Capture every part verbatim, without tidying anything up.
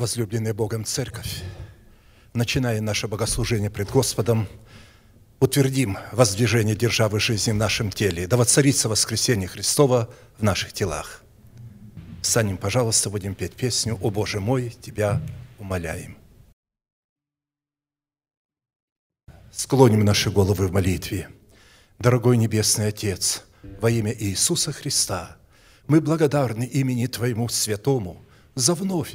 возлюбленная Богом Церковь, начиная наше богослужение пред Господом, утвердим воздвижение державы жизни в нашем теле, да воцарится воскресение Христово в наших телах. Встанем, пожалуйста, будем петь песню «О Боже мой, Тебя умоляем». Склоним наши головы в молитве. Дорогой Небесный Отец, во имя Иисуса Христа, мы благодарны имени Твоему Святому за вновь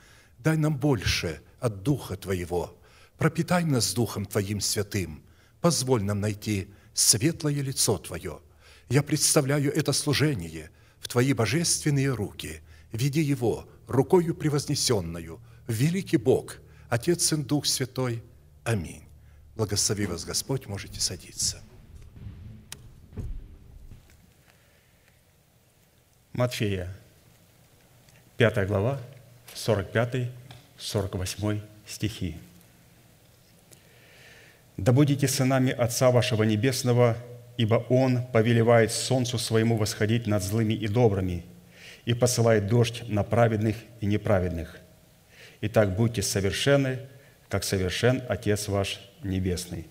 Дай нам больше от Духа Твоего, пропитай нас Духом Твоим святым, позволь нам найти светлое лицо Твое. Я представляю это служение в Твои божественные руки, веди его рукою превознесенную, великий Бог, Отец и Дух Святой. Аминь. Благослови вас Господь, можете садиться. Матфея, пятая глава, сорок пятый сорок восьмой стихи. «Да будете сынами Отца вашего Небесного, ибо Он повелевает солнцу своему восходить над злыми и добрыми, и посылает дождь на праведных и неправедных. Итак, будьте совершенны, как совершен Отец ваш Небесный».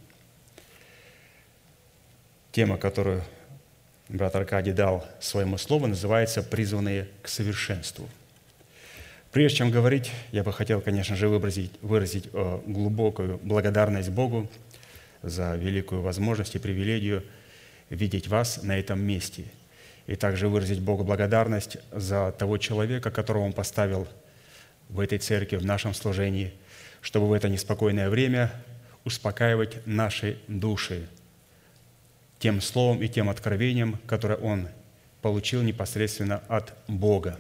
Тема, которую брат Аркадий дал своему слову, называется «Призванные к совершенству». Прежде чем говорить, я бы хотел, конечно же, выразить, выразить глубокую благодарность Богу за великую возможность и привилегию видеть вас на этом месте. И также выразить Богу благодарность за того человека, которого Он поставил в этой церкви, в нашем служении, чтобы в это неспокойное время успокаивать наши души тем словом и тем откровением, которое Он получил непосредственно от Бога.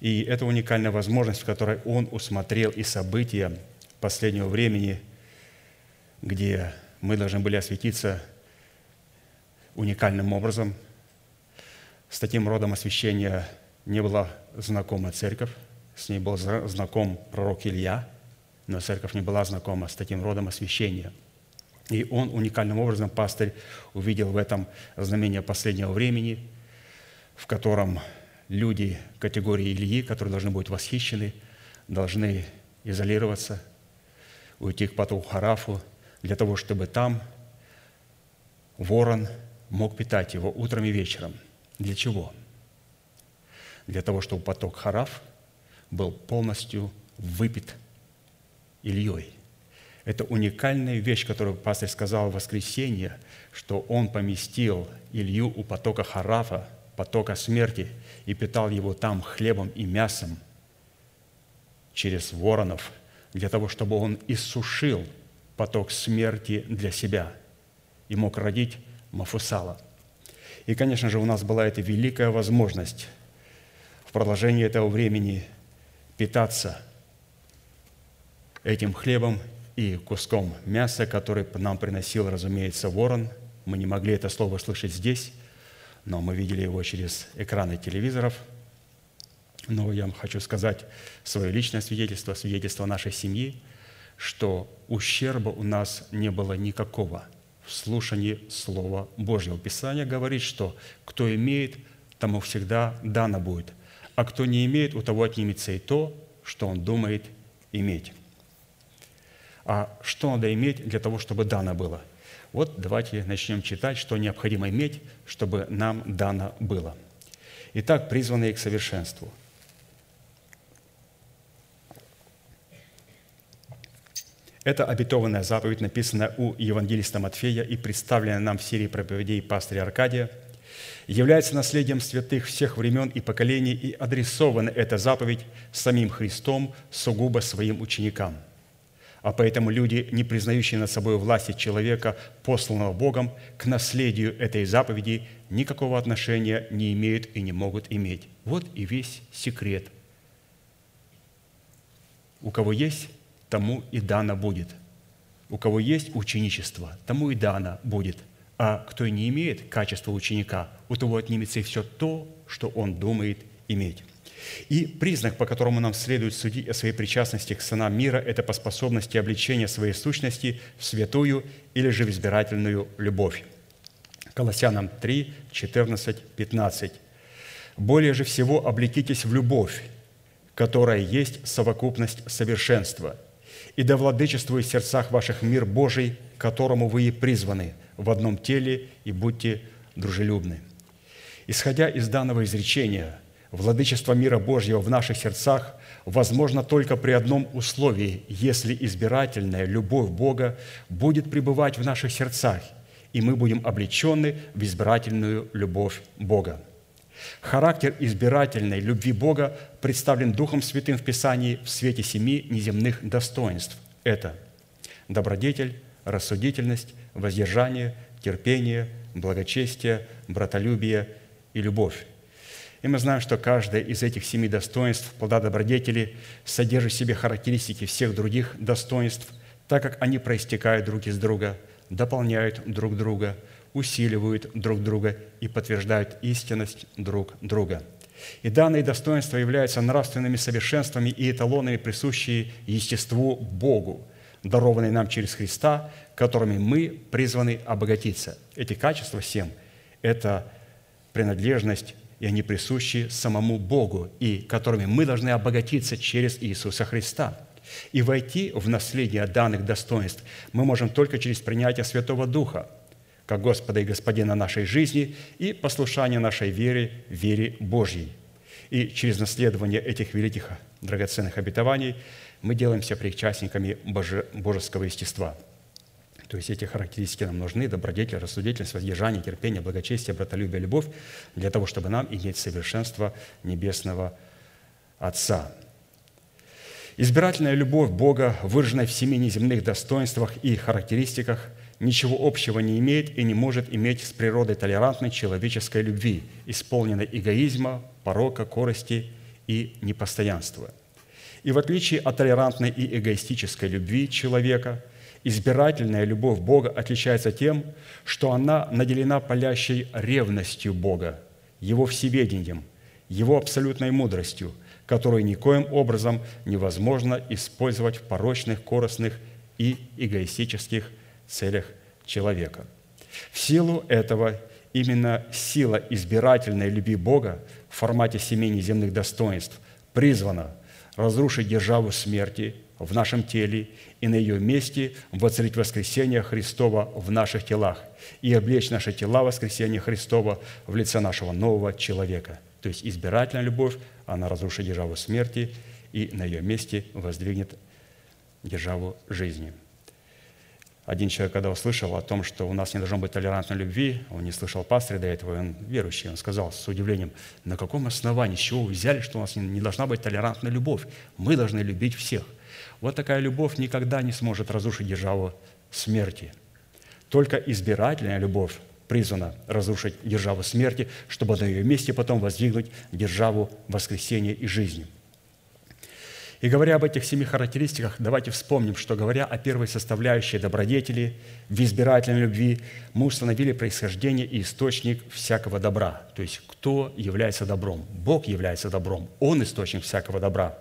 И это уникальная возможность, в которой он усмотрел и события последнего времени, где мы должны были осветиться уникальным образом. С таким родом освящения не была знакома церковь, с ней был знаком пророк Илья, но церковь не была знакома с таким родом освящения. И он уникальным образом, пастырь, увидел в этом знамение последнего времени, в котором люди категории Ильи, которые должны быть восхищены, должны изолироваться, уйти к потоку Харафу, для того, чтобы там ворон мог питать его утром и вечером. Для чего? Для того, чтобы поток Хараф был полностью выпит Ильей. Это уникальная вещь, которую пастор сказал в воскресенье, что он поместил Илью у потока Харафа, потока смерти, и питал его там хлебом и мясом через воронов, для того, чтобы он иссушил поток смерти для себя и мог родить Мафусала. И, конечно же, у нас была эта великая возможность в продолжении этого времени питаться этим хлебом и куском мяса, который нам приносил, разумеется, ворон. Мы не могли это слово слышать здесь, но мы видели его через экраны телевизоров. Но я вам хочу сказать свое личное свидетельство, свидетельство нашей семьи, что ущерба у нас не было никакого в слушании Слова Божьего. Писание говорит, что кто имеет, тому всегда дано будет, а кто не имеет, у того отнимется и то, что он думает иметь. А что надо иметь для того, чтобы дано было? Вот давайте начнем читать, что необходимо иметь, чтобы нам дано было. Итак, призванные к совершенству. Эта обетованная заповедь написана у Евангелиста Матфея и представлена нам в серии проповедей пастыря Аркадия, является наследием святых всех времен и поколений, и адресована эта заповедь самим Христом сугубо своим ученикам. А поэтому люди, не признающие над собой власти человека, посланного Богом, к наследию этой заповеди никакого отношения не имеют и не могут иметь. Вот и весь секрет. У кого есть, тому и дано будет. У кого есть ученичество, тому и дано будет. А кто не имеет качества ученика, у того отнимется и все то, что он думает иметь. И признак, по которому нам следует судить о своей причастности к сынам мира, это по способности обличения своей сущности в святую или же в избирательную любовь. Колоссянам три, четырнадцать, пятнадцать. «Более же всего облечитесь в любовь, которая есть совокупность совершенства, и да владычествует в сердцах ваших мир Божий, к которому вы и призваны, в одном теле, и будьте дружелюбны». Исходя из данного изречения, владычество мира Божьего в наших сердцах возможно только при одном условии, если избирательная любовь Бога будет пребывать в наших сердцах, и мы будем облечены в избирательную любовь Бога. Характер избирательной любви Бога представлен Духом Святым в Писании в свете семи неземных достоинств. Это добродетель, рассудительность, воздержание, терпение, благочестие, братолюбие и любовь. И мы знаем, что каждое из этих семи достоинств плода добродетели содержит в себе характеристики всех других достоинств, так как они проистекают друг из друга, дополняют друг друга, усиливают друг друга и подтверждают истинность друг друга. И данные достоинства являются нравственными совершенствами и эталонами, присущие естеству Богу, дарованные нам через Христа, которыми мы призваны обогатиться. Эти качества семь – это принадлежность, и они присущи самому Богу, и которыми мы должны обогатиться через Иисуса Христа. И войти в наследие данных достоинств мы можем только через принятие Святого Духа, как Господа и Господина нашей жизни, и послушание нашей вере, вере Божьей. И через наследование этих великих драгоценных обетований мы делаемся причастниками боже, божеского естества. То есть эти характеристики нам нужны – добродетель, рассудительность, воздержание, терпение, благочестие, братолюбие, любовь – для того, чтобы нам иметь совершенство Небесного Отца. Избирательная любовь Бога, выраженная в семи неземных достоинствах и характеристиках, ничего общего не имеет и не может иметь с природой толерантной человеческой любви, исполненной эгоизма, порока, корости и непостоянства. И в отличие от толерантной и эгоистической любви человека – избирательная любовь Бога отличается тем, что она наделена палящей ревностью Бога, Его всеведением, Его абсолютной мудростью, которую никоим образом невозможно использовать в порочных, корыстных и эгоистических целях человека. В силу этого именно сила избирательной любви Бога в формате семи неземных достоинств призвана разрушить державу смерти в нашем теле и на ее месте воцарить воскресение Христова в наших телах и облечь наши тела воскресения Христова в лице нашего нового человека. То есть избирательная любовь, она разрушит державу смерти и на ее месте воздвигнет державу жизни. Один человек, когда услышал о том, что у нас не должно быть толерантной любви, он не слышал пастыря до этого, он верующий, он сказал с удивлением: на каком основании, с чего вы взяли, что у нас не должна быть толерантная любовь? Мы должны любить всех. Вот такая любовь никогда не сможет разрушить державу смерти. Только избирательная любовь призвана разрушить державу смерти, чтобы на ее месте потом воздвигнуть державу воскресения и жизни. И говоря об этих семи характеристиках, давайте вспомним, что, говоря о первой составляющей добродетели, в избирательной любви, мы установили происхождение и источник всякого добра. То есть, кто является добром? Бог является добром. Он источник всякого добра.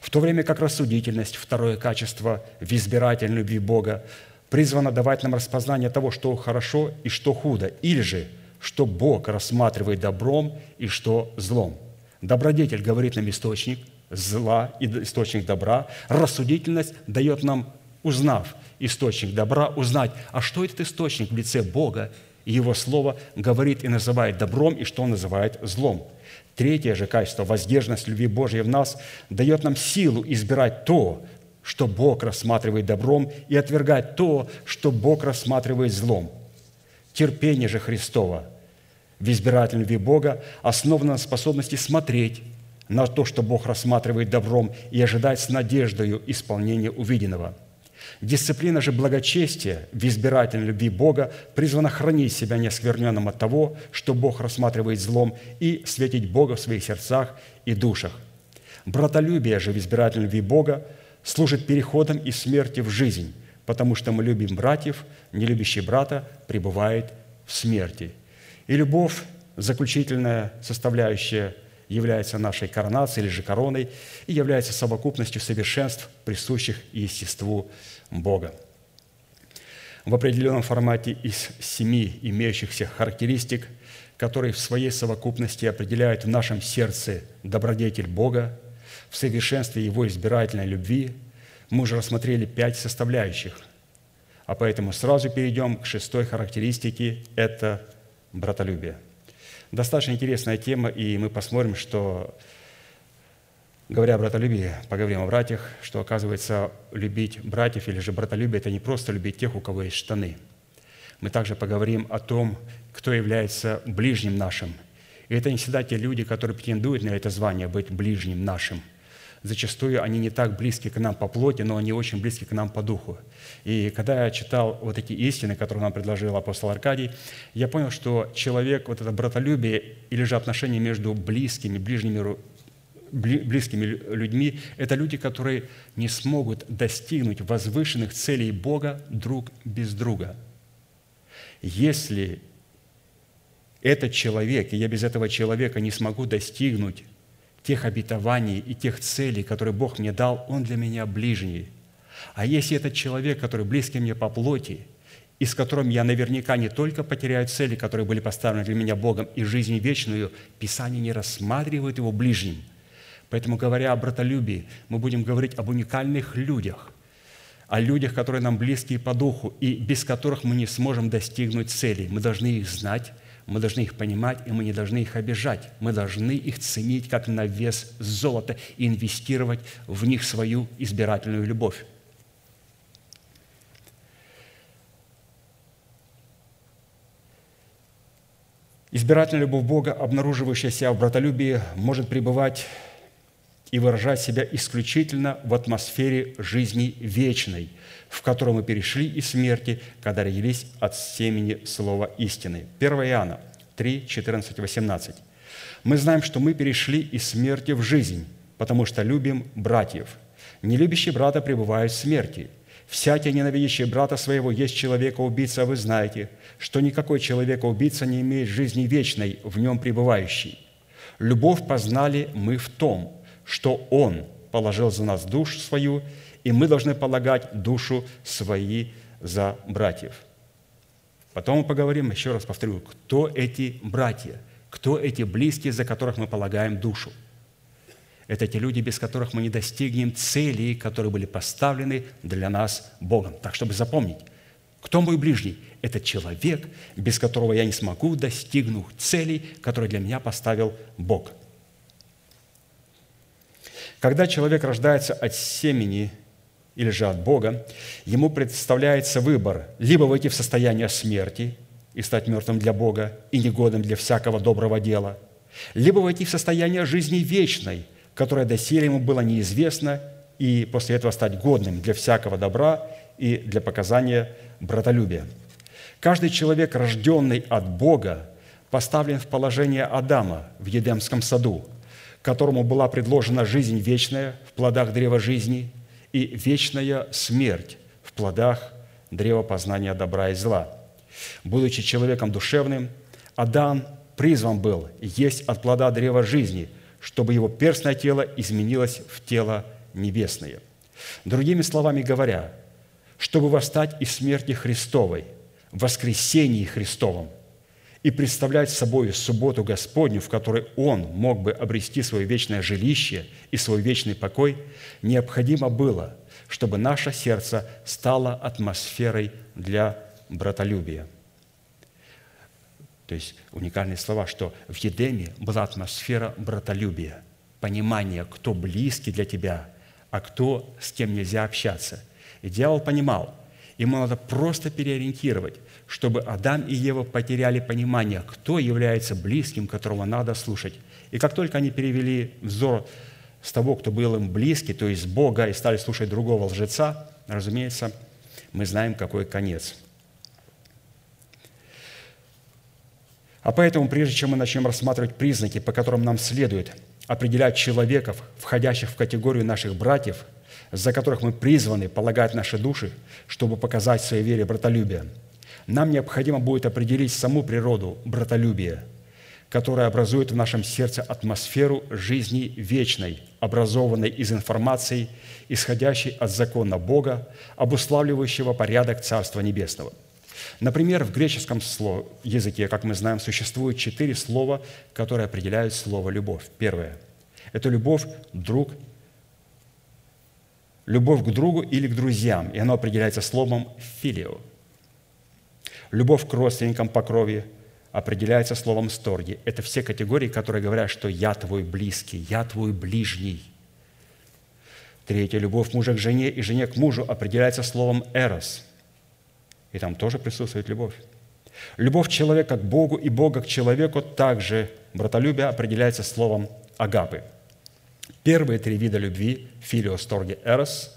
В то время как рассудительность, второе качество в избирательной любви Бога, призвана давать нам распознание того, что хорошо и что худо, или же, что Бог рассматривает добром и что злом. Добродетель говорит нам источник зла и источник добра. Рассудительность дает нам, узнав источник добра, узнать, а что этот источник в лице Бога и Его Слово говорит и называет добром, и что Он называет злом. Третье же качество, воздержанность любви Божьей в нас, дает нам силу избирать то, что Бог рассматривает добром, и отвергать то, что Бог рассматривает злом. Терпение же Христово в избирательной любви Бога основано на способности смотреть на то, что Бог рассматривает добром, и ожидать с надеждою исполнения увиденного. Дисциплина же благочестия в избирательной любви Бога призвана хранить себя неоскверненным от того, что Бог рассматривает злом, и светить Бога в своих сердцах и душах. Братолюбие же в избирательной любви Бога служит переходом из смерти в жизнь, потому что мы любим братьев, не любящий брата пребывает в смерти. И любовь, заключительная составляющая, является нашей коронацией или же короной и является совокупностью совершенств, присущих естеству Бога. В определенном формате из семи имеющихся характеристик, которые в своей совокупности определяют в нашем сердце добродетель Бога, в совершенстве Его избирательной любви, мы уже рассмотрели пять составляющих, а поэтому сразу перейдем к шестой характеристике – это братолюбие. Достаточно интересная тема, и мы посмотрим, что, говоря о братолюбии, поговорим о братьях, что, оказывается, любить братьев или же братолюбие – это не просто любить тех, у кого есть штаны. Мы также поговорим о том, кто является ближним нашим. И это не всегда те люди, которые претендуют на это звание быть ближним нашим. Зачастую они не так близки к нам по плоти, но они очень близки к нам по духу. И когда я читал вот эти истины, которые нам предложил апостол Аркадий, я понял, что человек, вот это братолюбие или же отношения между близкими, ближними, близкими людьми, это люди, которые не смогут достигнуть возвышенных целей Бога друг без друга. Если этот человек, и я без этого человека не смогу достигнуть тех обетований и тех целей, которые Бог мне дал, он для меня ближний. А если этот человек, который близкий мне по плоти, и с которым я наверняка не только потеряю цели, которые были поставлены для меня Богом, и жизнь вечную, Писание не рассматривает его ближним. Поэтому, говоря о братолюбии, мы будем говорить об уникальных людях, о людях, которые нам близки по духу, и без которых мы не сможем достигнуть целей. Мы должны их знать, мы должны их понимать, и мы не должны их обижать. Мы должны их ценить как на вес золота и инвестировать в них свою избирательную любовь. Избирательная любовь Бога, обнаруживающаяся в братолюбии, может пребывать и выражать себя исключительно в атмосфере жизни вечной, в которую мы перешли из смерти, когда родились от семени слова истины. первое Иоанна три, четырнадцать, восемнадцать. «Мы знаем, что мы перешли из смерти в жизнь, потому что любим братьев. Нелюбящий брата пребывает в смерти. Всякий ненавидящий брата своего есть человека-убийца, а вы знаете, что никакой человека-убийца не имеет жизни вечной, в нем пребывающей. Любовь познали мы в том, что Он положил за нас душу свою, и мы должны полагать душу свои за братьев». Потом мы поговорим, еще раз повторю, кто эти братья, кто эти близкие, за которых мы полагаем душу. Это те люди, без которых мы не достигнем целей, которые были поставлены для нас Богом. Так, чтобы запомнить, кто мой ближний? Это человек, без которого я не смогу достигнуть целей, которые для меня поставил Бог. Когда человек рождается от семени или же от Бога, ему представляется выбор либо войти в состояние смерти и стать мертвым для Бога и негодным для всякого доброго дела, либо войти в состояние жизни вечной, которая доселе ему была неизвестна, и после этого стать годным для всякого добра и для показания братолюбия. Каждый человек, рожденный от Бога, поставлен в положение Адама в Едемском саду, которому была предложена жизнь вечная в плодах древа жизни и вечная смерть в плодах древа познания добра и зла. Будучи человеком душевным, Адам призван был есть от плода древа жизни, чтобы его перстное тело изменилось в тело небесное. Другими словами говоря, чтобы восстать из смерти Христовой, в воскресении Христовом, и представлять собой субботу Господню, в которой он мог бы обрести свое вечное жилище и свой вечный покой, необходимо было, чтобы наше сердце стало атмосферой для братолюбия. То есть уникальные слова, что в Едеме была атмосфера братолюбия, понимание, кто близкий для тебя, а кто с кем нельзя общаться. И дьявол понимал, ему надо просто переориентировать, чтобы Адам и Ева потеряли понимание, кто является близким, которого надо слушать. И как только они перевели взор с того, кто был им близкий, то есть Бога, и стали слушать другого лжеца, разумеется, мы знаем, какой конец. А поэтому, прежде чем мы начнем рассматривать признаки, по которым нам следует определять человеков, входящих в категорию наших братьев, за которых мы призваны полагать наши души, чтобы показать в своей вере братолюбие, нам необходимо будет определить саму природу братолюбия, которая образует в нашем сердце атмосферу жизни вечной, образованной из информации, исходящей от закона Бога, обуславливающего порядок Царства Небесного. Например, в греческом языке, как мы знаем, существует четыре слова, которые определяют слово «любовь». Первое – это любовь друг, любовь к другу или к друзьям, и оно определяется словом «филио». Любовь к родственникам по крови определяется словом «сторги». Это все категории, которые говорят, что «я твой близкий», «я твой ближний». Третье – любовь мужа к жене и жене к мужу определяется словом «эрос». И там тоже присутствует любовь. Любовь человека к Богу и Бога к человеку также, братолюбие, определяется словом «агапы». Первые три вида любви – филио, сторги, эрос,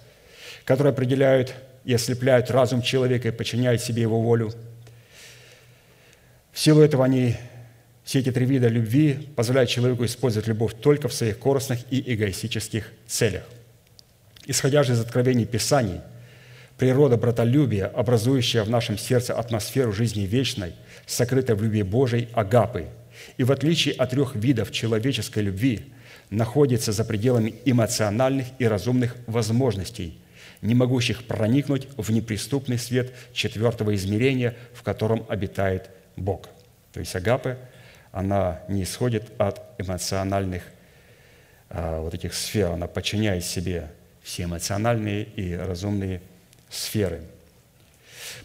которые определяют и ослепляют разум человека и подчиняют себе его волю. В силу этого они, все эти три вида любви, позволяют человеку использовать любовь только в своих корыстных и эгоистических целях. Исходя же из откровений Писаний, природа братолюбия, образующая в нашем сердце атмосферу жизни вечной, сокрытой в любви Божией агапы, и в отличие от трех видов человеческой любви, находится за пределами эмоциональных и разумных возможностей, не могущих проникнуть в неприступный свет четвертого измерения, в котором обитает Бог. То есть агапы, она не исходит от эмоциональных а, вот этих сфер, она подчиняет себе все эмоциональные и разумные сферы.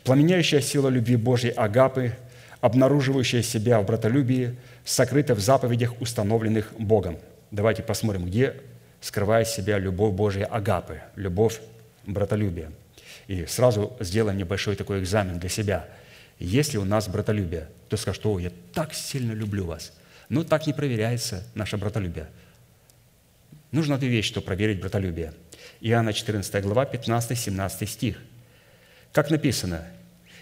Пламеняющая сила любви Божьей агапы, обнаруживающая себя в братолюбии, сокрыта в заповедях, установленных Богом. Давайте посмотрим, где скрывает себя любовь Божьей агапы, любовь братолюбия. И сразу сделаем небольшой такой экзамен для себя. Если у нас братолюбие, то скажешь, что я так сильно люблю вас. Но так не проверяется наше братолюбие. Нужно две вещи, чтобы проверить братолюбие. Иоанна четырнадцатая глава, пятнадцатый-семнадцатый стих. Как написано,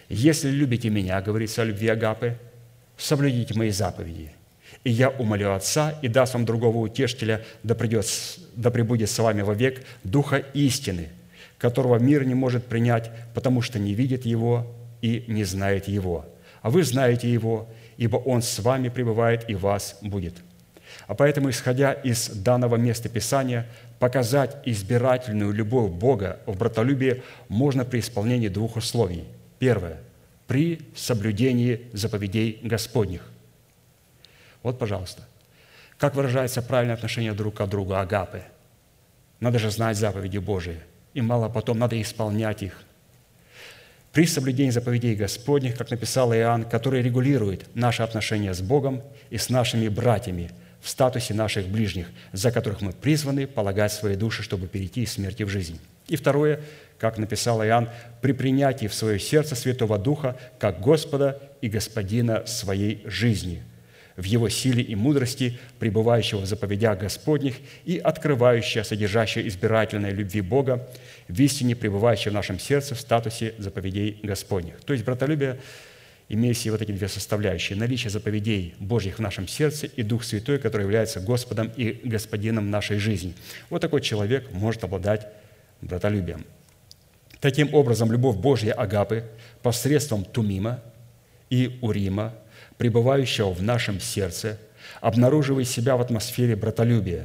«Если любите меня, — говорится о любви агапы, — соблюдите мои заповеди. И я умолю Отца, и даст вам другого утешителя, да, придет, да пребудет с вами вовек Духа истины, которого мир не может принять, потому что не видит Его и не знает Его. А вы знаете Его, ибо Он с вами пребывает и вас будет». А поэтому, исходя из данного места Писания, показать избирательную любовь Бога в братолюбии можно при исполнении двух условий. Первое – при соблюдении заповедей Господних. Вот, пожалуйста, как выражается правильное отношение друг к другу агапы? Надо же знать заповеди Божии, и мало потом, надо исполнять их. При соблюдении заповедей Господних, как написал Иоанн, который регулирует наши отношения с Богом и с нашими братьями, в статусе наших ближних, за которых мы призваны полагать свои души, чтобы перейти из смерти в жизнь. И второе, как написал Иоанн, при принятии в свое сердце Святого Духа как Господа и Господина своей жизни, в Его силе и мудрости, пребывающего в заповедях Господних и открывающего, содержащего избирательной любви Бога, в истине, пребывающей в нашем сердце в статусе заповедей Господних. То есть братолюбие, имея все вот эти две составляющие, наличие заповедей Божьих в нашем сердце и Дух Святой, который является Господом и Господином нашей жизни. Вот такой человек может обладать братолюбием. Таким образом, любовь Божья агапы посредством тумима и урима, пребывающего в нашем сердце, обнаруживает себя в атмосфере братолюбия,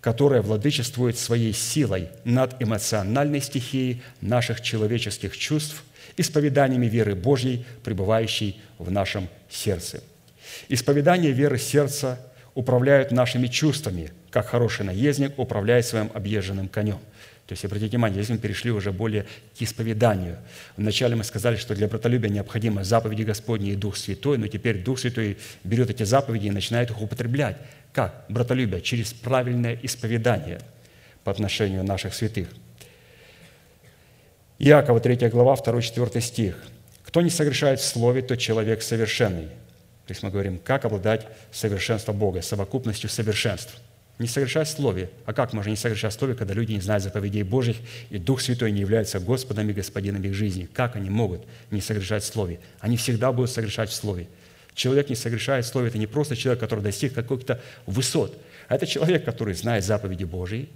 которая владычествует своей силой над эмоциональной стихией наших человеческих чувств, исповеданиями веры Божьей, пребывающей в нашем сердце. Исповедание веры сердца управляют нашими чувствами, как хороший наездник управляет своим объезженным конем. То есть, обратите внимание, здесь мы перешли уже более к исповеданию. Вначале мы сказали, что для братолюбия необходимы заповеди Господни и Дух Святой, но теперь Дух Святой берет эти заповеди и начинает их употреблять. Как? Братолюбие через правильное исповедание, по отношению наших святых. Иакова третья глава, второй-четвёртый стих. «Кто не согрешает в слове, тот человек совершенный». То есть мы говорим, как обладать совершенством Бога, совокупностью совершенств. Не согрешать в слове. А как можно не согрешать в слове, когда люди не знают заповедей Божьих, и Дух Святой не является Господом и Господином их жизни? Как они могут не согрешать в слове? Они всегда будут согрешать в слове. Человек не согрешает в слове. Это не просто человек, который достиг каких-то высот. А это человек, который знает заповеди Божьи,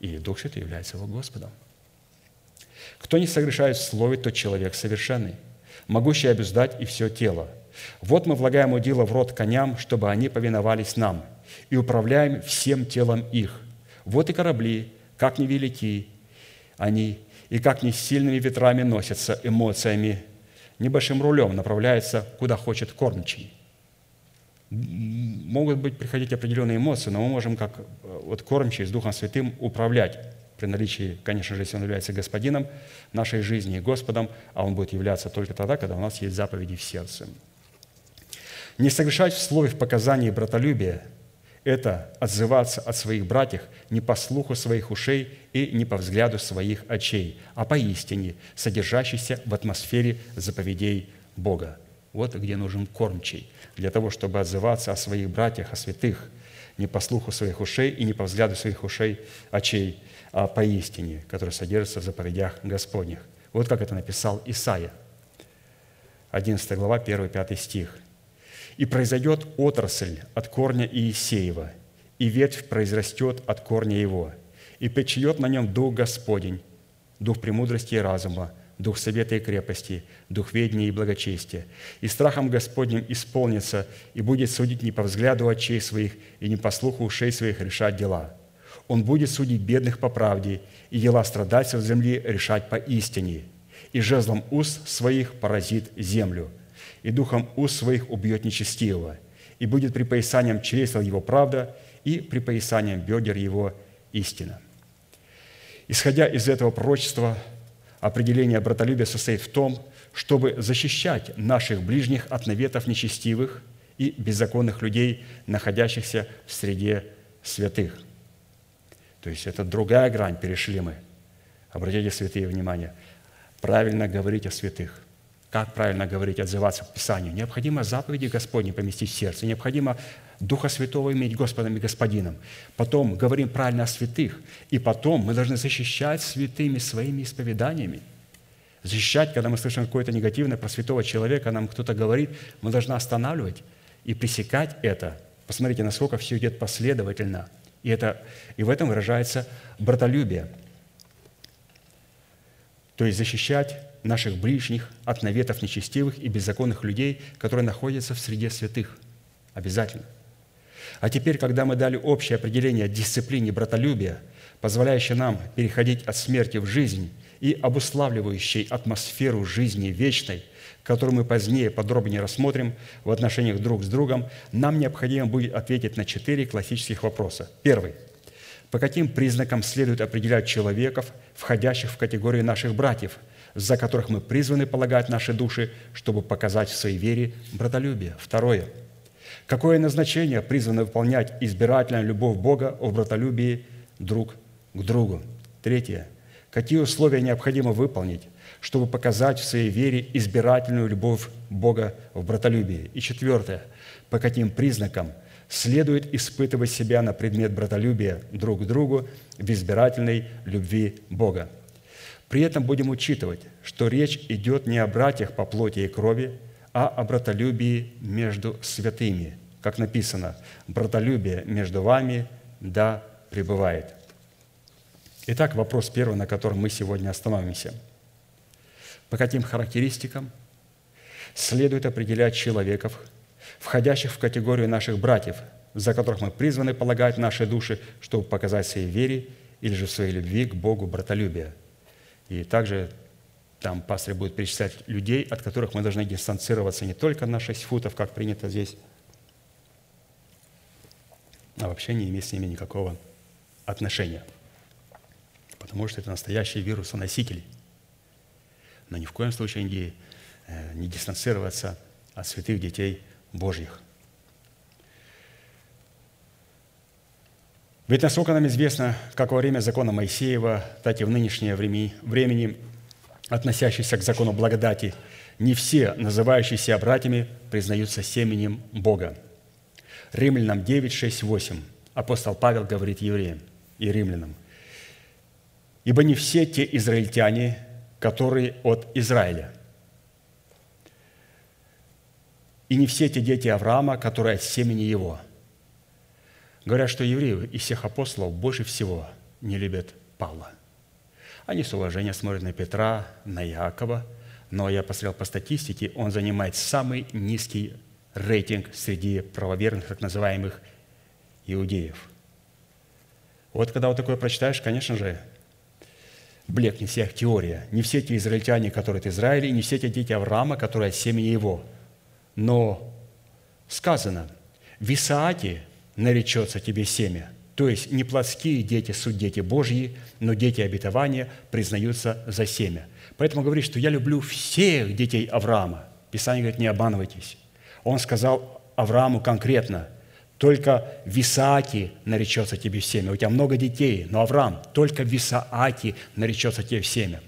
и Дух Святой является его Господом. «Кто не согрешает в слове, тот человек совершенный, могущий обуздать и все тело. Вот мы влагаем удила в рот коням, чтобы они повиновались нам, и управляем всем телом их. Вот и корабли, как не велики они, и как не сильными ветрами носятся эмоциями, небольшим рулем направляется, куда хочет кормчий». Могут быть приходить определенные эмоции, но мы можем как вот кормчий с Духом Святым управлять. При наличии, конечно же, если он является Господином нашей жизни и Господом, а он будет являться только тогда, когда у нас есть заповеди в сердце. Не согрешать в слове в показании братолюбия – это отзываться от своих братьев не по слуху своих ушей и не по взгляду своих очей, а поистине, содержащейся в атмосфере заповедей Бога. Вот где нужен кормчий, для того, чтобы отзываться о своих братьях, о святых, не по слуху своих ушей и не по взгляду своих ушей, очей, а поистине, которые содержатся в заповедях Господних. Вот как это написал Исаия, одиннадцатая глава, первый-пятый стих. «И произойдет отрасль от корня Иисеева, и ветвь произрастет от корня его, и почиет на нем Дух Господень, Дух премудрости и разума, Дух совета и крепости, Дух ведения и благочестия. И страхом Господним исполнится, и будет судить не по взгляду очей своих, и не по слуху ушей своих решать дела. Он будет судить бедных по правде, и дела страдальцев земли решать по истине. И жезлом уст своих поразит землю, и духом уст своих убьет нечестивого, и будет припоясанием чресел его правда, и припоясанием бедер его истина». Исходя из этого пророчества, определение братолюбия состоит в том, чтобы защищать наших ближних от наветов нечестивых и беззаконных людей, находящихся в среде святых. То есть это другая грань перешли мы. Обратите, святые, внимание. Правильно говорить о святых. Как правильно говорить, отзываться к Писанию? Необходимо заповеди Господни поместить в сердце. Необходимо Духа Святого иметь Господом и Господином. Потом говорим правильно о святых. И потом мы должны защищать святыми своими исповеданиями. Защищать, когда мы слышим какое-то негативное про святого человека, нам кто-то говорит, мы должны останавливать и пресекать это. Посмотрите, насколько все идет последовательно. И, это, и в этом выражается братолюбие. То есть защищать наших ближних от наветов нечестивых и беззаконных людей, которые находятся в среде святых. Обязательно. А теперь, когда мы дали общее определение дисциплине братолюбия, позволяющее нам переходить от смерти в жизнь и обуславливающей атмосферу жизни вечной, которую мы позднее подробнее рассмотрим в отношениях друг с другом, нам необходимо будет ответить на четыре классических вопроса. Первый. По каким признакам следует определять человеков, входящих в категорию наших братьев, за которых мы призваны полагать наши души, чтобы показать в своей вере братолюбие? Второе. Какое назначение призвано выполнять избирательная любовь Бога в братолюбии друг к другу? Третье. Какие условия необходимо выполнить, чтобы показать в своей вере избирательную любовь Бога в братолюбии? И четвертое. По каким признакам следует испытывать себя на предмет братолюбия друг к другу в избирательной любви Бога? При этом будем учитывать, что речь идет не о братьях по плоти и крови, а о братолюбии между святыми. Как написано, «Братолюбие между вами да пребывает». Итак, вопрос первый, на котором мы сегодня остановимся. По каким характеристикам следует определять человеков, входящих в категорию наших братьев, за которых мы призваны полагать наши души, чтобы показать своей вере или же в своей любви к Богу братолюбие? И также там пастырь будет перечислять людей, от которых мы должны дистанцироваться не только на шесть футов, как принято здесь, а вообще не иметь с ними никакого отношения. Потому что это настоящие вирусоносители. Но ни в коем случае не, не дистанцироваться от святых детей Божьих. В Ведь, насколько нам известно, как во время закона Моисеева, так и в нынешнее время, времени, относящиеся к закону благодати, не все, называющиеся братьями, признаются семенем Бога. Римлянам девять, шесть, восемь. Апостол Павел говорит евреям и римлянам. «Ибо не все те израильтяне, которые от Израиля, и не все те дети Авраама, которые от семени его». Говорят, что евреи из всех апостолов больше всего не любят Павла. Они с уважением смотрят на Петра, на Иакова, но я посмотрел по статистике, он занимает самый низкий рейтинг среди правоверных, так называемых иудеев. Вот когда вот такое прочитаешь, конечно же, блекнет вся их теория. Не все те израильтяне, которые от Израиля, и не все те дети Авраама, которые от семени его. Но сказано, в Исааке наречется тебе семя. То есть не плотские дети, суть дети Божьи, но дети обетования признаются за семя. Поэтому говорит, что я люблю всех детей Авраама. Писание говорит, не обманывайтесь. Он сказал Аврааму конкретно, только в Исааке наречется тебе семя. У тебя много детей, но Авраам, только в Исааке наречется тебе семя.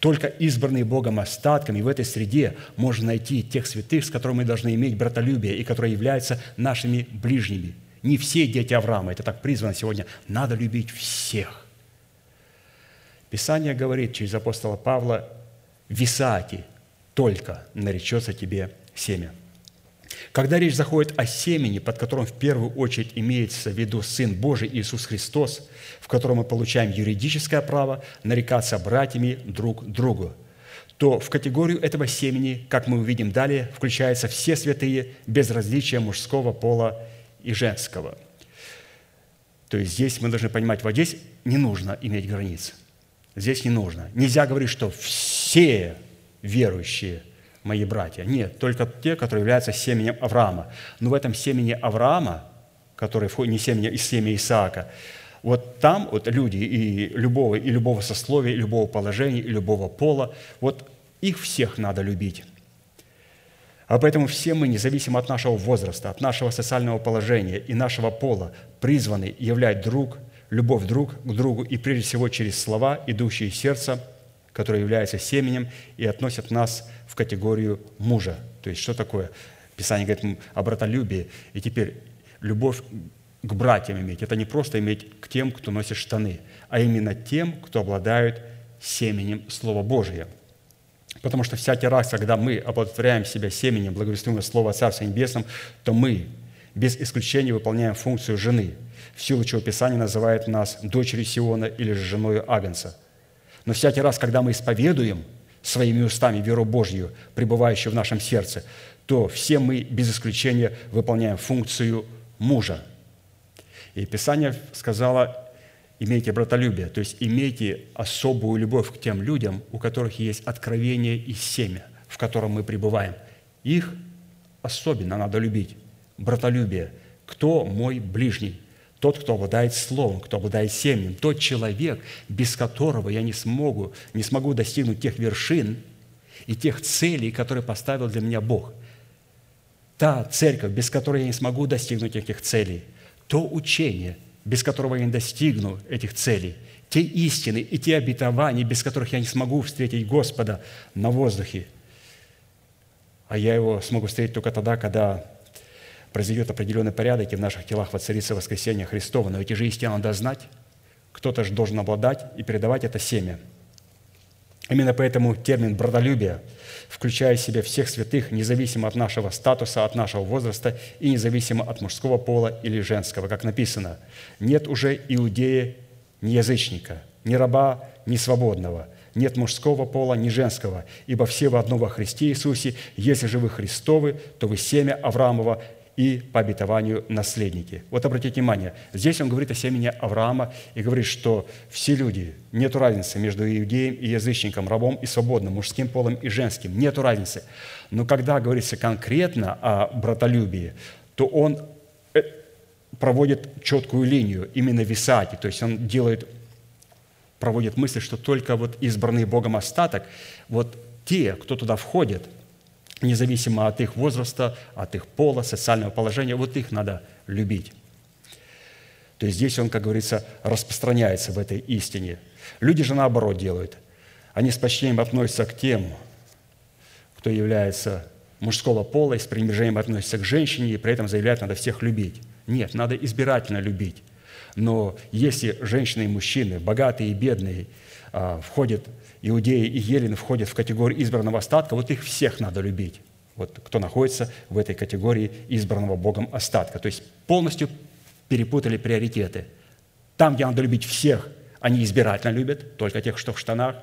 Только избранные Богом остатками в этой среде можно найти тех святых, с которыми мы должны иметь братолюбие и которые являются нашими ближними. Не все дети Авраама, это так призвано сегодня. Надо любить всех. Писание говорит через апостола Павла, в Исааке только наречется тебе семя. Когда речь заходит о семени, под которым в первую очередь имеется в виду Сын Божий Иисус Христос, в котором мы получаем юридическое право нарекаться братьями друг другу, то в категорию этого семени, как мы увидим далее, включаются все святые без различия мужского пола и женского. То есть здесь мы должны понимать, вот здесь не нужно иметь границ. Здесь не нужно. Нельзя говорить, что все верующие мои братья. Нет, только те, которые являются семенем Авраама. Но в этом семени Авраама, который входит не семя, из семени Исаака, вот там вот люди и любого, и любого сословия, и любого положения, и любого пола, вот их всех надо любить. А поэтому все мы, независимо от нашего возраста, от нашего социального положения и нашего пола, призваны являть друг, любовь друг к другу, и прежде всего через слова, идущие из сердца, которые являются семенем и относят нас в категорию мужа. То есть что такое? Писание говорит о братолюбии. И теперь любовь к братьям иметь. Это не просто иметь к тем, кто носит штаны, а именно тем, кто обладает семенем Слова Божия. Потому что всякий раз, когда мы оплодотворяем себя семенем, благовествуем Слово Царства Небесного, то мы без исключения выполняем функцию жены, в силу чего Писание называет нас дочерью Сиона или же женой Агнца. Но всякий раз, когда мы исповедуем своими устами веру Божью, пребывающую в нашем сердце, то все мы, без исключения, выполняем функцию мужа. И Писание сказало, имейте братолюбие, то есть имейте особую любовь к тем людям, у которых есть откровение и семя, в котором мы пребываем. Их особенно надо любить. Братолюбие. Кто мой ближний? Тот, кто обладает словом, кто обладает семенем, тот человек, без которого я не смогу, не смогу достигнуть тех вершин и тех целей, которые поставил для меня Бог. Та церковь, без которой я не смогу достигнуть этих целей, то учение, без которого я не достигну этих целей, те истины и те обетования, без которых я не смогу встретить Господа на воздухе. А я его смогу встретить только тогда, когда произойдет определенный порядок, и в наших телах воцарится воскресение Христово. Но эти же истины надо знать. Кто-то же должен обладать и передавать это семя. Именно поэтому термин «братолюбие», включая в себя всех святых, независимо от нашего статуса, от нашего возраста и независимо от мужского пола или женского, как написано, «Нет уже иудея, ни язычника, ни раба, ни свободного». Нет мужского пола, ни женского, ибо все в одно во Христе Иисусе, если же вы Христовы, то вы семя Авраамова, и по обетованию наследники. Вот обратите внимание, здесь он говорит о семени Авраама и говорит, что все люди, нет разницы между иудеем и язычником, рабом и свободным, мужским полом и женским, нет разницы. Но когда говорится конкретно о братолюбии, то он проводит четкую линию именно в Исааке, то есть он делает, проводит мысль, что только вот избранный Богом остаток, вот те, кто туда входит, независимо от их возраста, от их пола, социального положения, вот их надо любить. То есть здесь он, как говорится, распространяется в этой истине. Люди же наоборот делают. Они с почтением относятся к тем, кто является мужского пола, и с пренебрежением относятся к женщине, и при этом заявляют, надо всех любить. Нет, надо избирательно любить. Но если женщины и мужчины, богатые и бедные, входят, иудеи и елены входят в категорию избранного остатка, вот их всех надо любить. Вот кто находится в этой категории избранного Богом остатка. То есть полностью перепутали приоритеты. Там, где надо любить всех, они избирательно любят, только тех, что в штанах.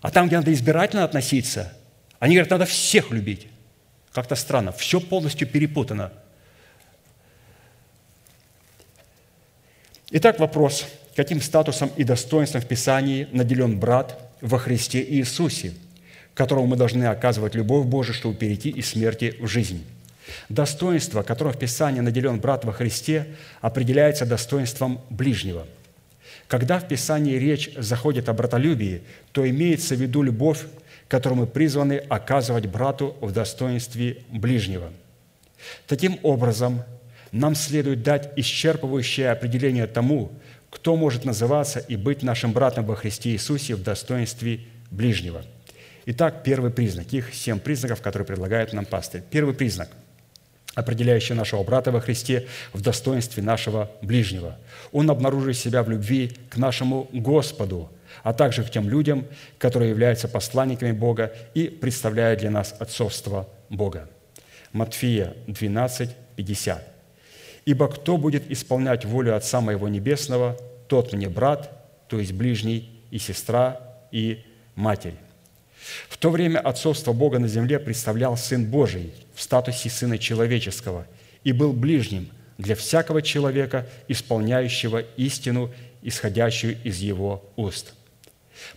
А там, где надо избирательно относиться, они говорят, надо всех любить. Как-то странно, все полностью перепутано. Итак, вопрос, каким статусом и достоинством в Писании наделен брат во Христе Иисусе, которому мы должны оказывать любовь Божию, чтобы перейти из смерти в жизнь? Достоинство, которым в Писании наделен брат во Христе, определяется достоинством ближнего. Когда в Писании речь заходит о братолюбии, то имеется в виду любовь, которую мы призваны оказывать брату в достоинстве ближнего. Таким образом, нам следует дать исчерпывающее определение тому, кто может называться и быть нашим братом во Христе Иисусе в достоинстве ближнего. Итак, первый признак. Их семь признаков, которые предлагает нам пастырь. Первый признак, определяющий нашего брата во Христе в достоинстве нашего ближнего. Он обнаруживает себя в любви к нашему Господу, а также к тем людям, которые являются посланниками Бога и представляют для нас отцовство Бога. Матфея двенадцать, пятьдесят. «Ибо кто будет исполнять волю Отца Моего Небесного, тот мне брат, то есть ближний, и сестра, и матерь». В то время отцовство Бога на земле представлял Сын Божий в статусе Сына Человеческого и был ближним для всякого человека, исполняющего истину, исходящую из Его уст.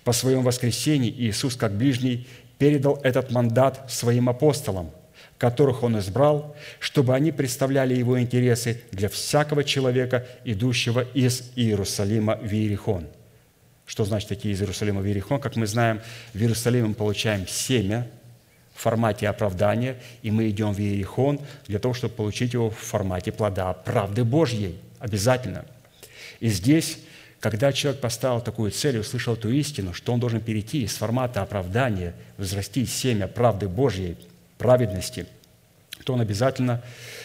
По Своем воскресении Иисус, как ближний, передал этот мандат Своим апостолам, которых Он избрал, чтобы они представляли Его интересы для всякого человека, идущего из Иерусалима в Иерихон. Что значит идти из Иерусалима в Иерихон? Как мы знаем, в Иерусалиме мы получаем семя в формате оправдания, и мы идем в Иерихон для того, чтобы получить его в формате плода правды Божьей. Обязательно. И здесь, когда человек поставил такую цель и услышал эту истину, что он должен перейти из формата оправдания, взрасти семя правды Божьей, праведности, то он обязательно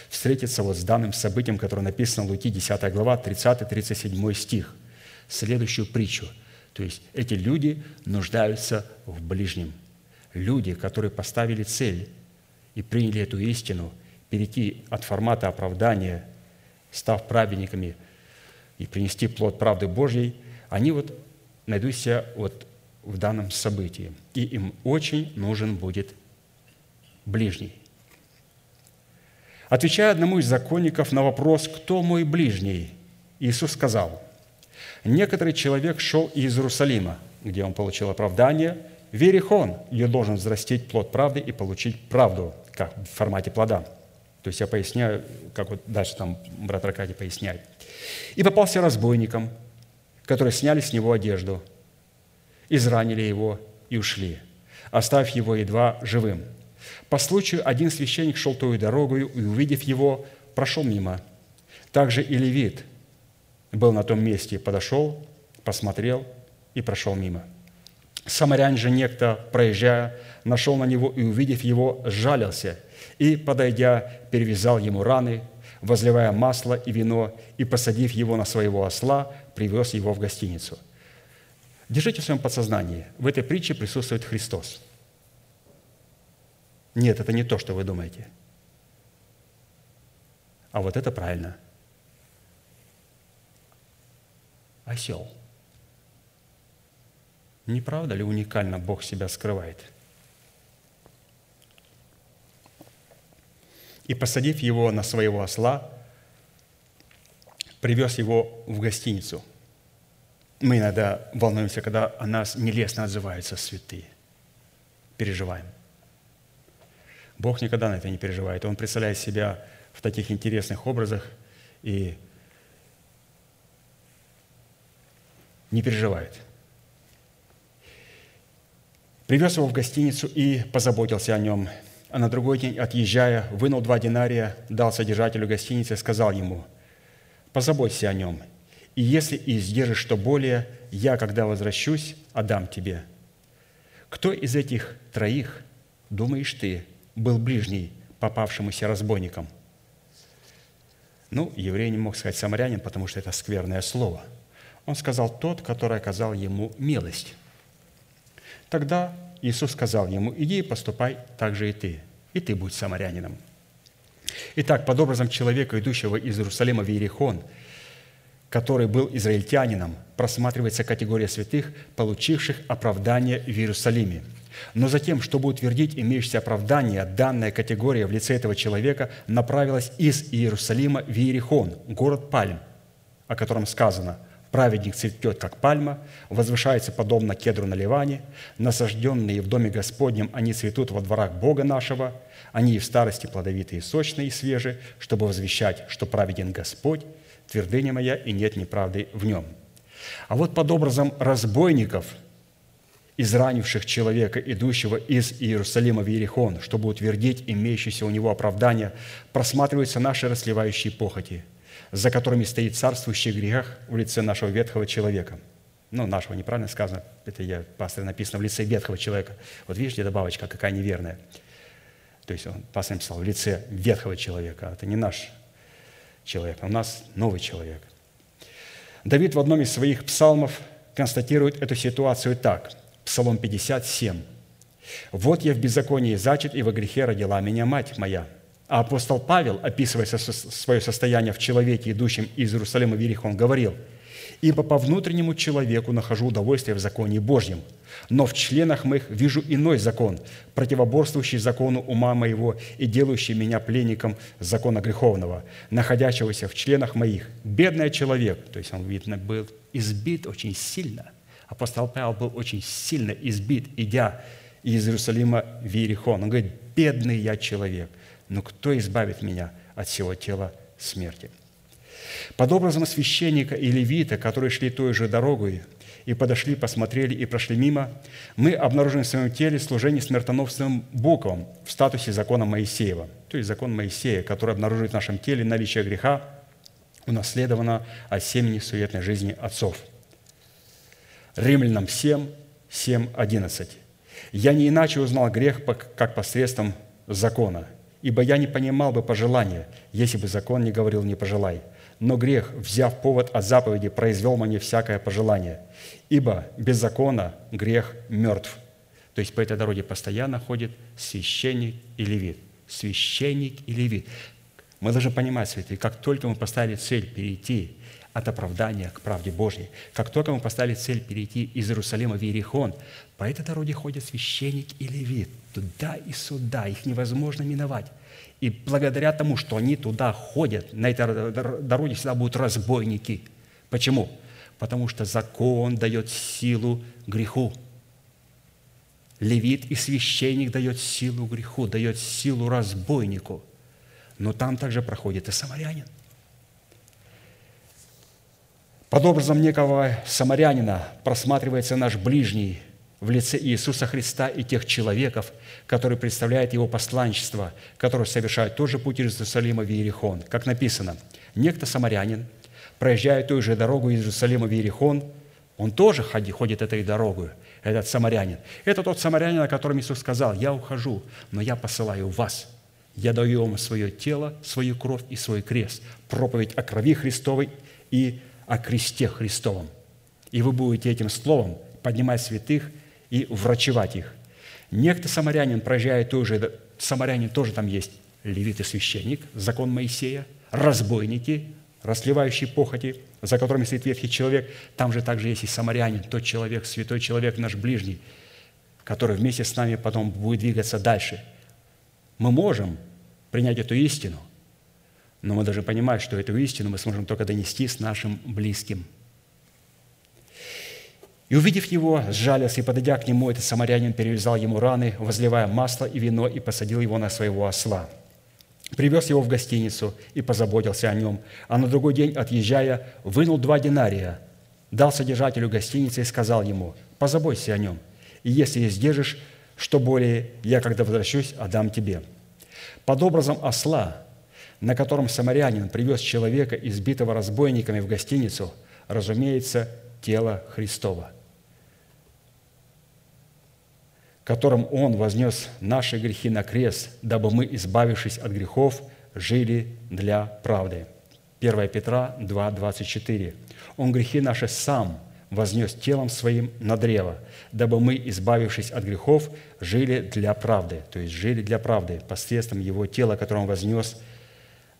встретится вот с данным событием, которое написано в Луки десятая глава, тридцатый тридцать седьмой стих, следующую притчу. То есть эти люди нуждаются в ближнем. Люди, которые поставили цель и приняли эту истину, перейти от формата оправдания, став праведниками и принести плод правды Божьей, они вот найдут себя вот в данном событии. И им очень нужен будет ближний. Отвечая одному из законников на вопрос «Кто мой ближний?», Иисус сказал: «Некоторый человек шел из Иерусалима, где он получил оправдание, в Иерихон, где должен взрастить плод правды и получить правду, как в формате плода». То есть я поясняю, как вот дальше там брат Аркадий поясняет. «И попался разбойником, которые сняли с него одежду, изранили его и ушли, оставив его едва живым. По случаю один священник шел той дорогою и, увидев его, прошел мимо. Также и левит был на том месте, подошел, посмотрел и прошел мимо. Самарянин же некто, проезжая, нашел на него и, увидев его, сжалился и, подойдя, перевязал ему раны, возливая масло и вино, и, посадив его на своего осла, привез его в гостиницу». Держите в своем подсознании, в этой притче присутствует Христос. Нет, это не то, что вы думаете. А вот это правильно. Осел. Не правда ли уникально Бог себя скрывает? И, посадив его на своего осла, привез его в гостиницу. Мы иногда волнуемся, когда о нас нелестно отзываются святые. Переживаем. Бог никогда на это не переживает. Он представляет себя в таких интересных образах и не переживает. Привез его в гостиницу и позаботился о нем. А на другой день, отъезжая, вынул два динария, дал содержателю гостиницы и сказал ему: позаботься о нем. И если и сдержишь что более, я, когда возвращусь, отдам тебе. Кто из этих троих, думаешь ты, был ближний попавшемуся разбойникам? Ну, еврей не мог сказать самарянин, потому что это скверное слово. Он сказал тот, который оказал ему милость. Тогда Иисус сказал ему: иди и поступай так же и ты, и ты будь самарянином. Итак, под образом человека, идущего из Иерусалима в Иерихон, который был израильтянином, просматривается категория святых, получивших оправдание в Иерусалиме. Но затем, чтобы утвердить имеющееся оправдание, данная категория в лице этого человека направилась из Иерусалима в Иерихон, город пальм, о котором сказано: «Праведник цветет, как пальма, возвышается, подобно кедру на Ливане, насажденные в доме Господнем, они цветут во дворах Бога нашего, они и в старости плодовитые, сочные и свежие, чтобы возвещать, что праведен Господь, твердыня моя, и нет неправды в нем». А вот под образом разбойников, изранивших человека, идущего из Иерусалима в Иерихон, чтобы утвердить имеющееся у него оправдание, просматриваются наши расслевающие похоти, за которыми стоит царствующий грех в лице нашего ветхого человека. Ну, нашего неправильно сказано, это я, пастор, написано в лице ветхого человека. Вот видите, добавочка какая неверная. То есть он, пастор, написал в лице ветхого человека. Это не наш человек, а у нас новый человек. Давид в одном из своих псалмов констатирует эту ситуацию так. Псалом пятьдесят семь. «Вот я в беззаконии зачат, и во грехе родила меня мать моя». А апостол Павел, описывая свое состояние в человеке, идущем из Иерусалима в Иерихон, говорил: «Ибо по внутреннему человеку нахожу удовольствие в законе Божьем, но в членах моих вижу иной закон, противоборствующий закону ума моего и делающий меня пленником закона греховного, находящегося в членах моих. Бедный человек». То есть он, видно, был избит очень сильно. Апостол Павел был очень сильно избит, идя из Иерусалима в Иерихон. Он говорит: «Бедный я человек». Но кто избавит меня от всего тела смерти? Под образом священника и левита, которые шли той же дорогой и подошли, посмотрели и прошли мимо, мы обнаружим в своем теле служение смертоносным буквам в статусе закона Моисеева. То есть закон Моисея, который обнаруживает в нашем теле наличие греха, унаследовано от семени суетной жизни отцов. Римлянам семь, семь, одиннадцать. «Я не иначе узнал грех, как посредством закона, ибо я не понимал бы пожелания, если бы закон не говорил «не пожелай». Но грех, взяв повод от заповеди, произвел мне всякое пожелание, ибо без закона грех мертв». То есть по этой дороге постоянно ходит священник и левит. Священник и левит. Мы должны понимать, святые, как только мы поставили цель перейти от оправдания к правде Божьей, как только мы поставили цель перейти из Иерусалима в Иерихон, по этой дороге ходят священник и левит. Туда и сюда, их невозможно миновать. И благодаря тому, что они туда ходят, на этой дороге всегда будут разбойники. Почему? Потому что закон дает силу греху. Левит и священник дает силу греху, дает силу разбойнику. Но там также проходит и самарянин. Под образом некого самарянина просматривается наш ближний в лице Иисуса Христа и тех человеков, которые представляют Его посланничество, которые совершают тот же путь из Иерусалима в Иерихон. Как написано, некто самарянин, проезжая ту же дорогу из Иерусалима в Иерихон, он тоже ходит этой дорогой, этот самарянин. Это тот самарянин, о котором Иисус сказал: «Я ухожу, но я посылаю вас». Я даю вам свое тело, свою кровь и свой крест. Проповедь о крови Христовой и о кресте Христовом. И вы будете этим словом поднимать святых и врачевать их. Некто самарянин, проезжая ту же, самарянин тоже там есть, левит и священник, закон Моисея, разбойники, расливающие похоти, за которыми стоит ветхий человек. Там же также есть и самарянин, тот человек, святой человек, наш ближний, который вместе с нами потом будет двигаться дальше. Мы можем принять эту истину, но мы должны понимать, что эту истину мы сможем только донести с нашим близким. «И, увидев его, сжалился, и, подойдя к нему, этот самарянин перевязал ему раны, возливая масло и вино, и посадил его на своего осла. Привез его в гостиницу и позаботился о нем. А на другой день, отъезжая, вынул два динария, дал содержателю гостиницы и сказал ему: «Позаботься о нем, и если сдержишь, что более, я, когда возвращусь, отдам тебе». Под образом осла на котором самарянин привез человека, избитого разбойниками, в гостиницу, разумеется, тело Христова, которым Он вознес наши грехи на крест, дабы мы, избавившись от грехов, жили для правды». первое Петра два, двадцать четыре. «Он грехи наши сам вознес телом своим на древо, дабы мы, избавившись от грехов, жили для правды». То есть жили для правды посредством Его тела, которое Он вознес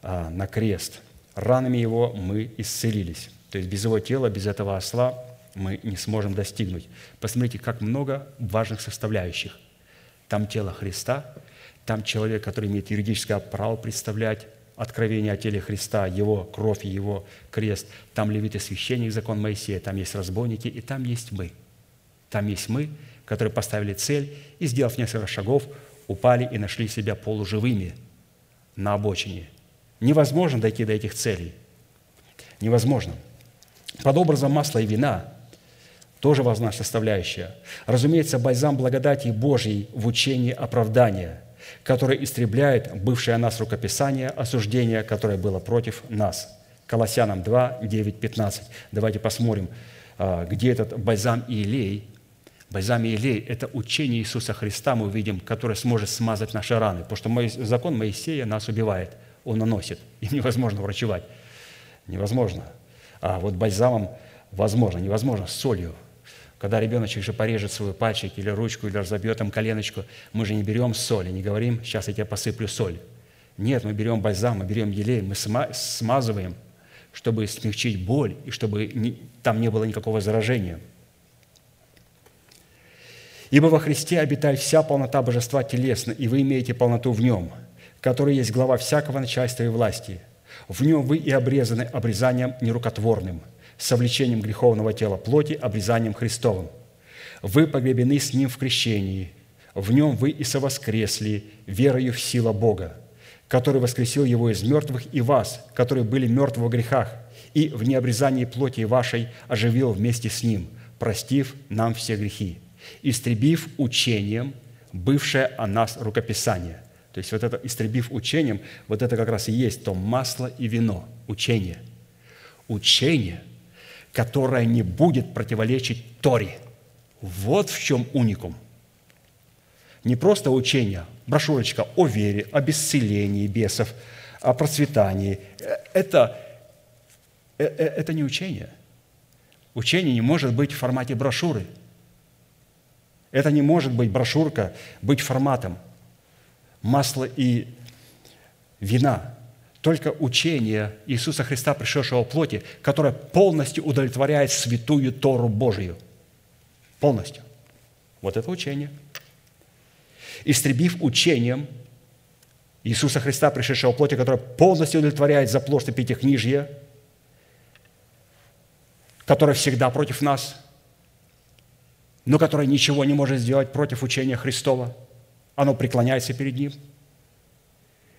а, на крест. «Ранами Его мы исцелились». То есть без Его тела, без этого осла мы не сможем достигнуть. Посмотрите, как много важных составляющих. Там тело Христа, там человек, который имеет юридическое право представлять откровение о теле Христа, Его кровь, Его крест. Там левит и священник, закон Моисея, там есть разбойники, и там есть мы. Там есть мы, которые поставили цель и, сделав несколько шагов, упали и нашли себя полуживыми на обочине. Невозможно дойти до этих целей. Невозможно. Под образом масла и вина тоже важна составляющая. Разумеется, бальзам благодати Божьей в учении оправдания, который истребляет бывшее о нас рукописание, осуждение, которое было против нас. Колоссянам два, девять, пятнадцать. Давайте посмотрим, где этот бальзам Иелей. Бальзам Иелей – это учение Иисуса Христа, мы увидим, которое сможет смазать наши раны, потому что закон Моисея нас убивает, он наносит, и невозможно врачевать. Невозможно. А вот бальзамом возможно, невозможно, с солью. Когда ребеночек же порежет свой пальчик или ручку, или разобьет им коленочку, мы же не берем соль и не говорим: «Сейчас я тебя посыплю соль». Нет, мы берем бальзам, мы берем елей, мы смазываем, чтобы смягчить боль и чтобы там не было никакого заражения. «Ибо во Христе обитает вся полнота божества телесно, и вы имеете полноту в Нем, который есть глава всякого начальства и власти. В Нем вы и обрезаны обрезанием нерукотворным, совлечением греховного тела плоти, обрезанием Христовым. Вы погребены с Ним в крещении, в Нем вы и совоскресли, верою в силу Бога, который воскресил Его из мертвых, и вас, которые были мертвы в грехах, и в необрезании плоти вашей оживил вместе с Ним, простив нам все грехи, истребив учением бывшее о нас рукописание». То есть вот это «истребив учением», вот это как раз и есть то масло и вино, учение. Учение, которое не будет противоречить Торе. Вот в чем уникум. Не просто учение, брошюрочка о вере, об исцелении бесов, о процветании. Это, это не учение. Учение не может быть в формате брошюры. Это не может быть брошюрка, быть форматом. Масло и вина. Только учение Иисуса Христа, пришедшего в плоти, которое полностью удовлетворяет святую Тору Божию. Полностью. Вот это учение. «Истребив учением Иисуса Христа, пришедшего в плоти, которое полностью удовлетворяет заплошное пятикнижье, которое всегда против нас, но которое ничего не может сделать против учения Христова. Оно преклоняется перед Ним».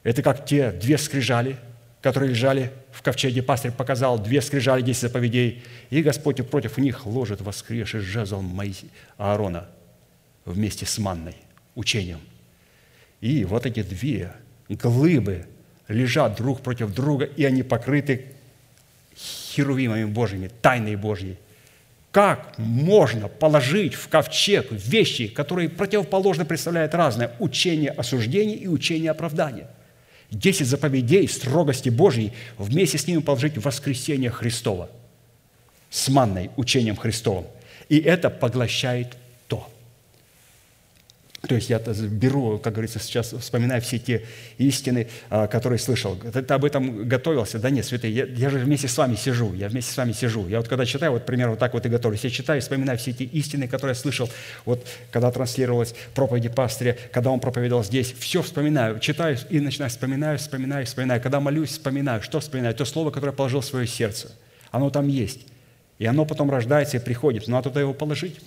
Это как те две скрижали, которые лежали в ковчеге. Пастырь показал две скрижали, десять заповедей, и Господь против них ложит воскресший жезл Аарона вместе с манной, учением. И вот эти две глыбы лежат друг против друга, и они покрыты херувимами Божьими, тайной Божьей. Как можно положить в ковчег вещи, которые противоположно представляют разное учение осуждения и учение оправдания? Десять заповедей строгости Божьей, вместе с ними положить воскресение Христова с манной, учением Христовым. И это поглощает то. То есть я беру, как говорится, сейчас вспоминаю все те истины, которые слышал. Ты об этом готовился? Да нет, святые, я, я же вместе с вами сижу, я вместе с вами сижу. Я вот когда читаю, вот, примерно, вот так вот и готовлюсь. Я читаю, вспоминаю все те истины, которые я слышал, вот когда транслировалась проповеди пастыря, когда он проповедовал здесь, все вспоминаю, читаю и начинаю, вспоминаю, вспоминаю, вспоминаю. Когда молюсь, вспоминаю, что вспоминаю? То слово, которое я положил в свое сердце. Оно там есть. И оно потом рождается и приходит. Но надо туда его положить.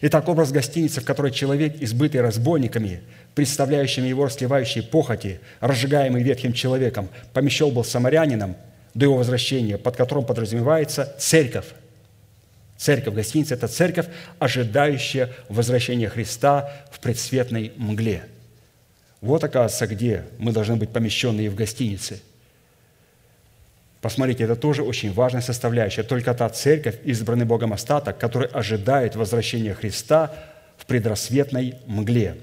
Итак, образ гостиницы, в которой человек, избытый разбойниками, представляющими его расслевающие похоти, разжигаемый ветхим человеком, помещен был самарянином до его возвращения, под которым подразумевается церковь. Церковь, гостиница – это церковь, ожидающая возвращения Христа в предсветной мгле. Вот, оказывается, где мы должны быть помещены и в гостинице. Посмотрите, это тоже очень важная составляющая. Только та церковь, избранный Богом остаток, который ожидает возвращения Христа в предрассветной мгле.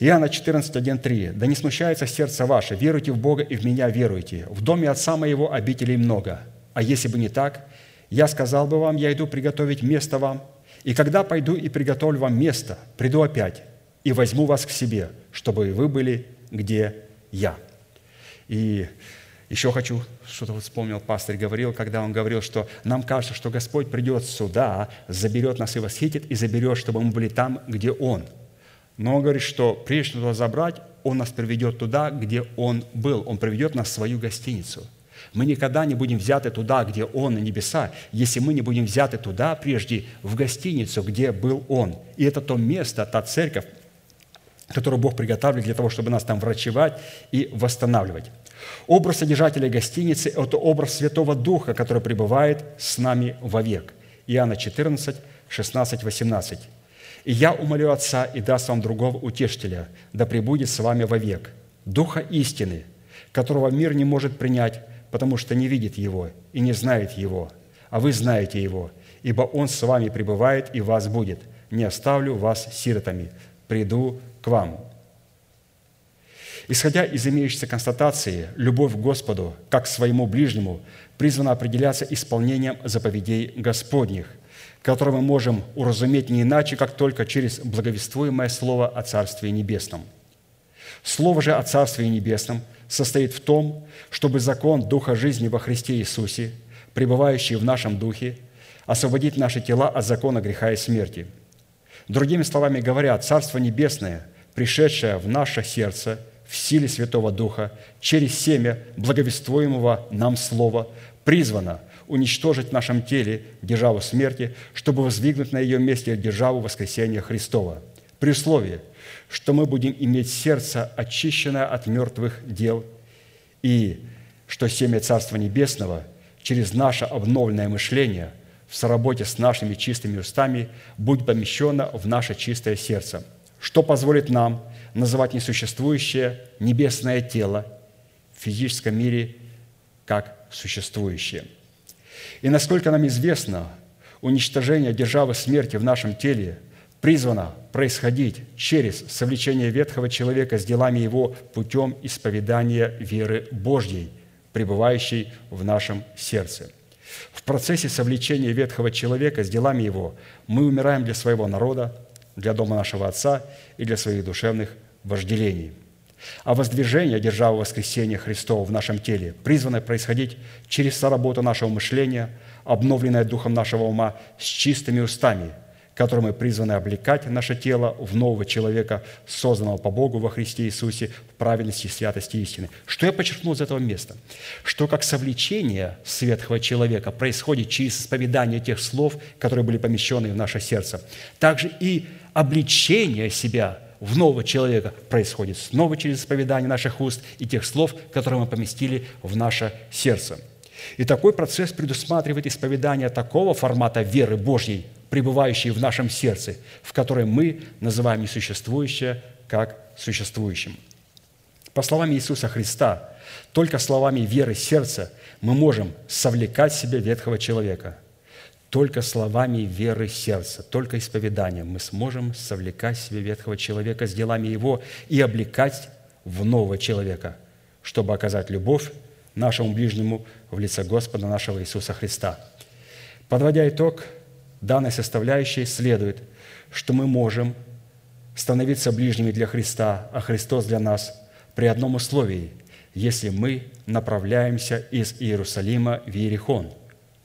Иоанна четырнадцать, один, три. «Да не смущается сердце ваше, веруйте в Бога и в меня веруйте. В доме Отца моего обителей много. А если бы не так, я сказал бы вам, я иду приготовить место вам. И когда пойду и приготовлю вам место, приду опять и возьму вас к себе, чтобы вы были, где я». И... Еще хочу, что-то вот вспомнил, пастор говорил, когда он говорил, что нам кажется, что Господь придет сюда, заберет нас и восхитит, и заберет, чтобы мы были там, где Он. Но он говорит, что прежде чем забрать, Он нас приведет туда, где Он был. Он приведет нас в свою гостиницу. Мы никогда не будем взяты туда, где Он, на небеса, если мы не будем взяты туда, прежде в гостиницу, где был Он. И это то место, та церковь, которую Бог приготовил для того, чтобы нас там врачевать и восстанавливать. Образ содержателя гостиницы – это образ Святого Духа, который пребывает с нами вовек. Иоанна четырнадцать, шестнадцать, восемнадцать. «И я умолю Отца, и даст вам другого утешителя, да пребудет с вами вовек, Духа истины, которого мир не может принять, потому что не видит Его и не знает Его, а вы знаете Его, ибо Он с вами пребывает и вас будет. Не оставлю вас сиротами, приду к вам». Исходя из имеющейся констатации, любовь к Господу, как к своему ближнему, призвана определяться исполнением заповедей Господних, которые мы можем уразуметь не иначе, как только через благовествуемое слово о Царстве Небесном. Слово же о Царстве Небесном состоит в том, чтобы закон Духа жизни во Христе Иисусе, пребывающий в нашем Духе, освободить наши тела от закона греха и смерти. Другими словами говоря, Царство Небесное, пришедшее в наше сердце, в силе Святого Духа, через семя благовествуемого нам Слова, призвано уничтожить в нашем теле державу смерти, чтобы воздвигнуть на ее месте державу воскресения Христова, при условии, что мы будем иметь сердце, очищенное от мертвых дел, и что семя Царства Небесного через наше обновленное мышление в соработе с нашими чистыми устами будет помещено в наше чистое сердце, что позволит нам называть несуществующее небесное тело в физическом мире как существующее. И насколько нам известно, уничтожение державы смерти в нашем теле призвано происходить через совлечение ветхого человека с делами его путем исповедания веры Божьей, пребывающей в нашем сердце. В процессе совлечения ветхого человека с делами его мы умираем для своего народа, для дома нашего Отца и для своих душевных вожделений. А воздвижение державы воскресения Христова в нашем теле призвано происходить через соработу нашего мышления, обновленное духом нашего ума, с чистыми устами, которыми призваны облекать наше тело в нового человека, созданного по Богу во Христе Иисусе в праведности и святости истины. Что я подчеркнул из этого места? Что как совлечение светлого человека происходит через исповедание тех слов, которые были помещены в наше сердце. Также и обличение себя в нового человека происходит снова через исповедание наших уст и тех слов, которые мы поместили в наше сердце. И такой процесс предусматривает исповедание такого формата веры Божьей, пребывающей в нашем сердце, в которой мы называем несуществующее как существующим. По словам Иисуса Христа, только словами веры сердца мы можем совлекать в себя ветхого человека. Только словами веры сердца, только исповеданием мы сможем совлекать в себе ветхого человека с делами его и облекать в нового человека, чтобы оказать любовь нашему ближнему в лице Господа нашего Иисуса Христа. Подводя итог данной составляющей, следует, что мы можем становиться ближними для Христа, а Христос для нас при одном условии, если мы направляемся из Иерусалима в Иерихон,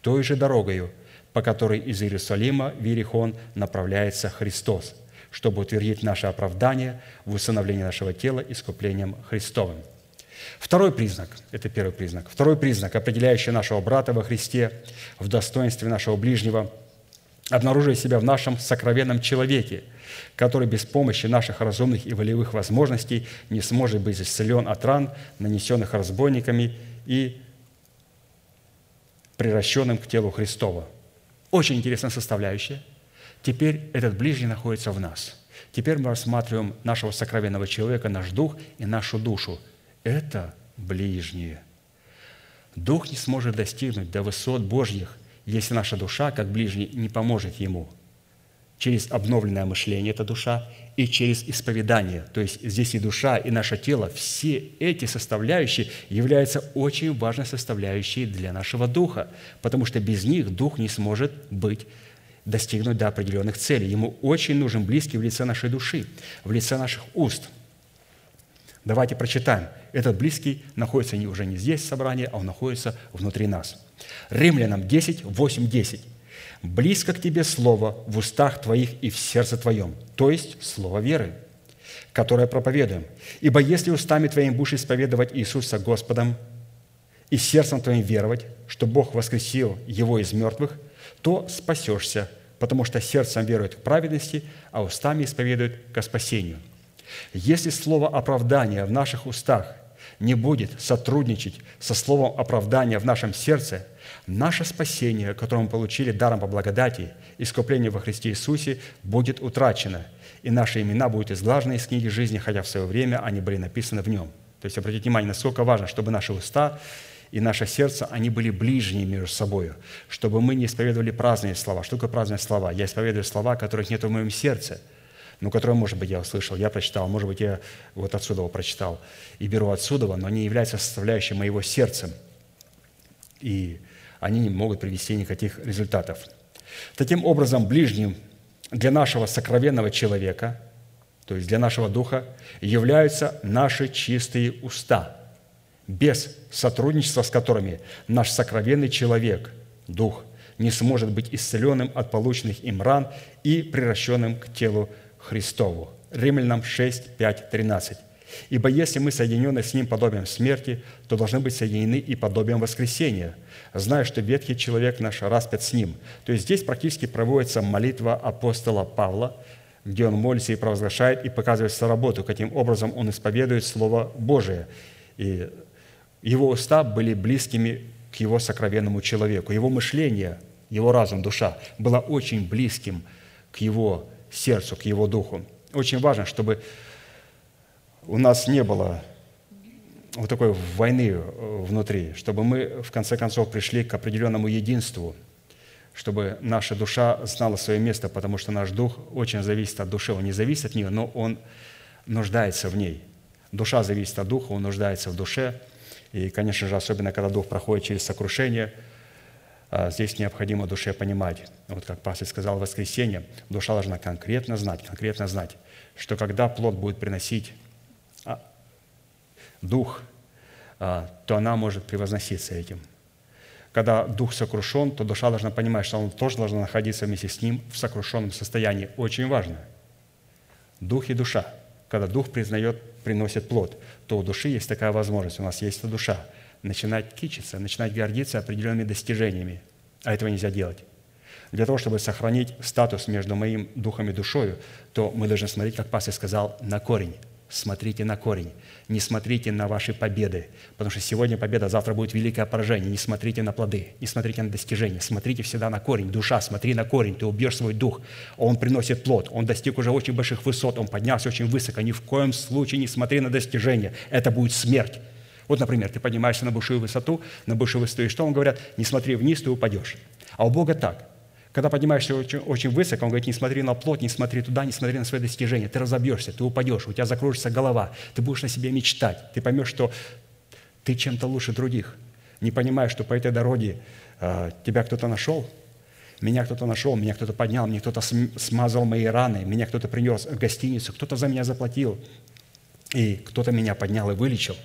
той же дорогою, по которой из Иерусалима в Иерихон направляется Христос, чтобы утвердить наше оправдание в усыновлении нашего тела искуплением Христовым. Второй признак – это первый признак. Второй признак, определяющий нашего брата во Христе, в достоинстве нашего ближнего, обнаруживает себя в нашем сокровенном человеке, который без помощи наших разумных и волевых возможностей не сможет быть исцелен от ран, нанесенных разбойниками и приращенным к телу Христова. Очень интересная составляющая. Теперь этот ближний находится в нас. Теперь мы рассматриваем нашего сокровенного человека, наш дух и нашу душу. Это ближние. Дух не сможет достигнуть до высот Божьих, если наша душа, как ближний, не поможет ему. Через обновленное мышление – это душа, и через исповедание. То есть здесь и душа, и наше тело, все эти составляющие являются очень важной составляющей для нашего духа, потому что без них дух не сможет быть, достигнуть до определенных целей. Ему очень нужен близкий в лице нашей души, в лице наших уст. Давайте прочитаем. Этот близкий находится уже не здесь, в собрании, а он находится внутри нас. Римлянам десять, восемь, десять. «Близко к тебе слово в устах твоих и в сердце твоем», то есть слово веры, которое проповедуем. «Ибо если устами твоими будешь исповедовать Иисуса Господом и сердцем твоим веровать, что Бог воскресил Его из мертвых, то спасешься, потому что сердцем верует к праведности, а устами исповедует ко спасению. Если слово оправдания в наших устах не будет сотрудничать со словом оправдания в нашем сердце, наше спасение, которое мы получили даром по благодати, искупление во Христе Иисусе, будет утрачено, и наши имена будут изглажены из книги жизни, хотя в свое время они были написаны в нем». То есть обратите внимание, насколько важно, чтобы наши уста и наше сердце, они были ближними между собой, чтобы мы не исповедовали праздные слова. Что такое праздные слова? Я исповедую слова, которых нет в моем сердце, но которые, может быть, я услышал, я прочитал, может быть, я вот отсюда его прочитал и беру отсюда, но они являются составляющей моего сердца. И они не могут привести никаких результатов. Таким образом, ближним для нашего сокровенного человека, то есть для нашего духа, являются наши чистые уста, без сотрудничества с которыми наш сокровенный человек, дух, не сможет быть исцеленным от полученных им ран и приращенным к телу Христову. Римлянам шесть, пять, тринадцать. «Ибо если мы соединены с Ним подобием смерти, то должны быть соединены и подобием воскресения, зная, что ветхий человек наш распят с Ним». То есть здесь практически проводится молитва апостола Павла, где он молится и провозглашает, и показывает свою работу, каким образом он исповедует Слово Божие. И его уста были близкими к его сокровенному человеку. Его мышление, его разум, душа было очень близким к его сердцу, к его духу. Очень важно, чтобы у нас не было вот такой войны внутри, чтобы мы, в конце концов, пришли к определенному единству, чтобы наша душа знала свое место, потому что наш дух очень зависит от души. Он не зависит от нее, но он нуждается в ней. Душа зависит от духа, он нуждается в душе. И, конечно же, особенно, когда дух проходит через сокрушение, здесь необходимо душе понимать. Вот как пастырь сказал в воскресенье, душа должна конкретно знать, конкретно знать, что когда плод будет приносить дух, то она может превозноситься этим. Когда дух сокрушен, то душа должна понимать, что она тоже должна находиться вместе с ним в сокрушенном состоянии. Очень важно. Дух и душа. Когда дух признает, приносит плод, то у души есть такая возможность. У нас есть эта душа. Начинать кичиться, начинать гордиться определенными достижениями. А этого нельзя делать. Для того, чтобы сохранить статус между моим духом и душою, то мы должны смотреть, как пастырь сказал, на корень. Смотрите на корень. Не смотрите на ваши победы, потому что сегодня победа, завтра будет великое поражение. Не смотрите на плоды, не смотрите на достижения. Смотрите всегда на корень. Душа, смотри на корень. Ты убьешь свой дух. Он приносит плод. Он достиг уже очень больших высот. Он поднялся очень высоко. Ни в коем случае не смотри на достижения. Это будет смерть. Вот, например, ты поднимаешься на большую высоту, на большую высоту, и что он говорит? Не смотри вниз, ты упадешь. А у Бога так. Когда поднимаешься очень, очень высоко, он говорит, не смотри на плоть, не смотри туда, не смотри на свои достижения. Ты разобьешься, ты упадешь, у тебя закружится голова, ты будешь на себе мечтать, ты поймешь, что ты чем-то лучше других. Не понимаешь, что по этой дороге э, тебя кто-то нашел, меня кто-то нашел, меня кто-то поднял, мне кто-то смазал мои раны, меня кто-то принес в гостиницу, кто-то за меня заплатил, и кто-то меня поднял и вылечил.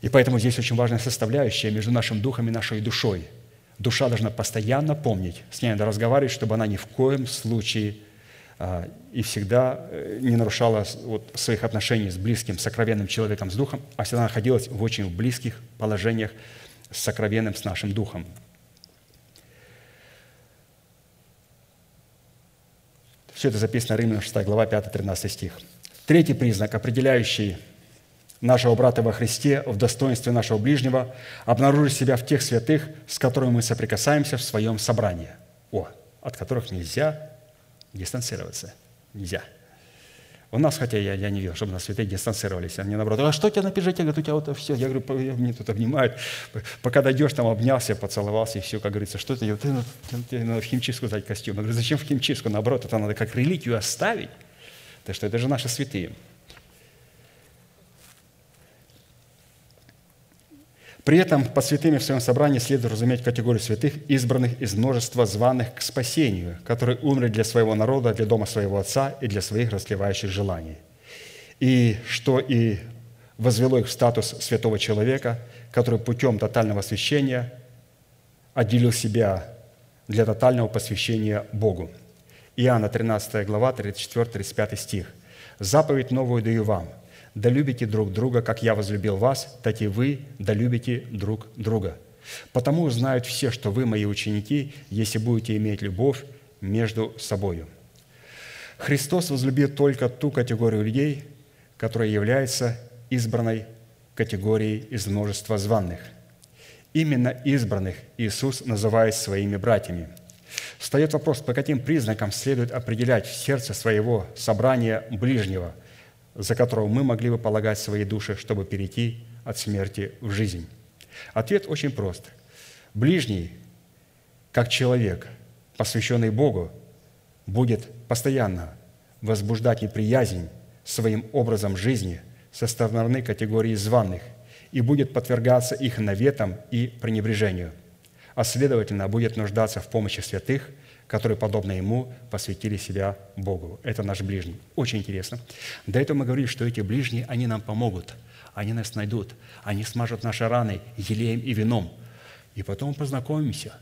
И поэтому здесь очень важная составляющая между нашим духом и нашей душой. Душа должна постоянно помнить, с ней надо разговаривать, чтобы она ни в коем случае а, и всегда не нарушала вот, своих отношений с близким, сокровенным человеком, с духом, а всегда находилась в очень близких положениях с сокровенным, с нашим духом. Все это записано Римлянам шестая глава, пятый-тринадцатый стих. Третий признак, определяющий нашего брата во Христе, в достоинстве нашего ближнего, обнаружить себя в тех святых, с которыми мы соприкасаемся в своем собрании, о, от которых нельзя дистанцироваться. Нельзя. У нас, хотя я, я не видел, чтобы нас святые дистанцировались. Они наоборот: а что тебя напишите? Я говорю: у тебя вот все. Я говорю: мне тут обнимают. Пока дойдешь, там обнялся, поцеловался, и все, как говорится. Что ты? Тебе надо в химчистку сдать костюм. Я говорю: зачем в химчистку? Наоборот, это надо как реликвию оставить. Так что это же наши святые. При этом под святыми в своем собрании следует разуметь категорию святых, избранных из множества званых к спасению, которые умерли для своего народа, для дома своего отца и для своих растлевающих желаний. И что и возвело их в статус святого человека, который путем тотального освящения отделил себя для тотального посвящения Богу. Иоанна тринадцатая глава, тридцать четвёртый тридцать пятый стих. «Заповедь новую даю вам, да любите друг друга, как я возлюбил вас, так и вы да любите друг друга. Потому узнают все, что вы мои ученики, если будете иметь любовь между собою». Христос возлюбил только ту категорию людей, которая является избранной категорией из множества званых. Именно избранных Иисус называет своими братьями. Встает вопрос, по каким признакам следует определять в сердце своего собрания ближнего, за которого мы могли бы полагать свои души, чтобы перейти от смерти в жизнь? Ответ очень прост. Ближний, как человек, посвященный Богу, будет постоянно возбуждать неприязнь своим образом жизни со стороны категории званых и будет подвергаться их наветам и пренебрежению, а следовательно, будет нуждаться в помощи святых, которые, подобно ему, посвятили себя Богу. Это наш ближний. Очень интересно. До этого мы говорили, что эти ближние, они нам помогут, они нас найдут, они смажут наши раны елеем и вином. И потом познакомимся,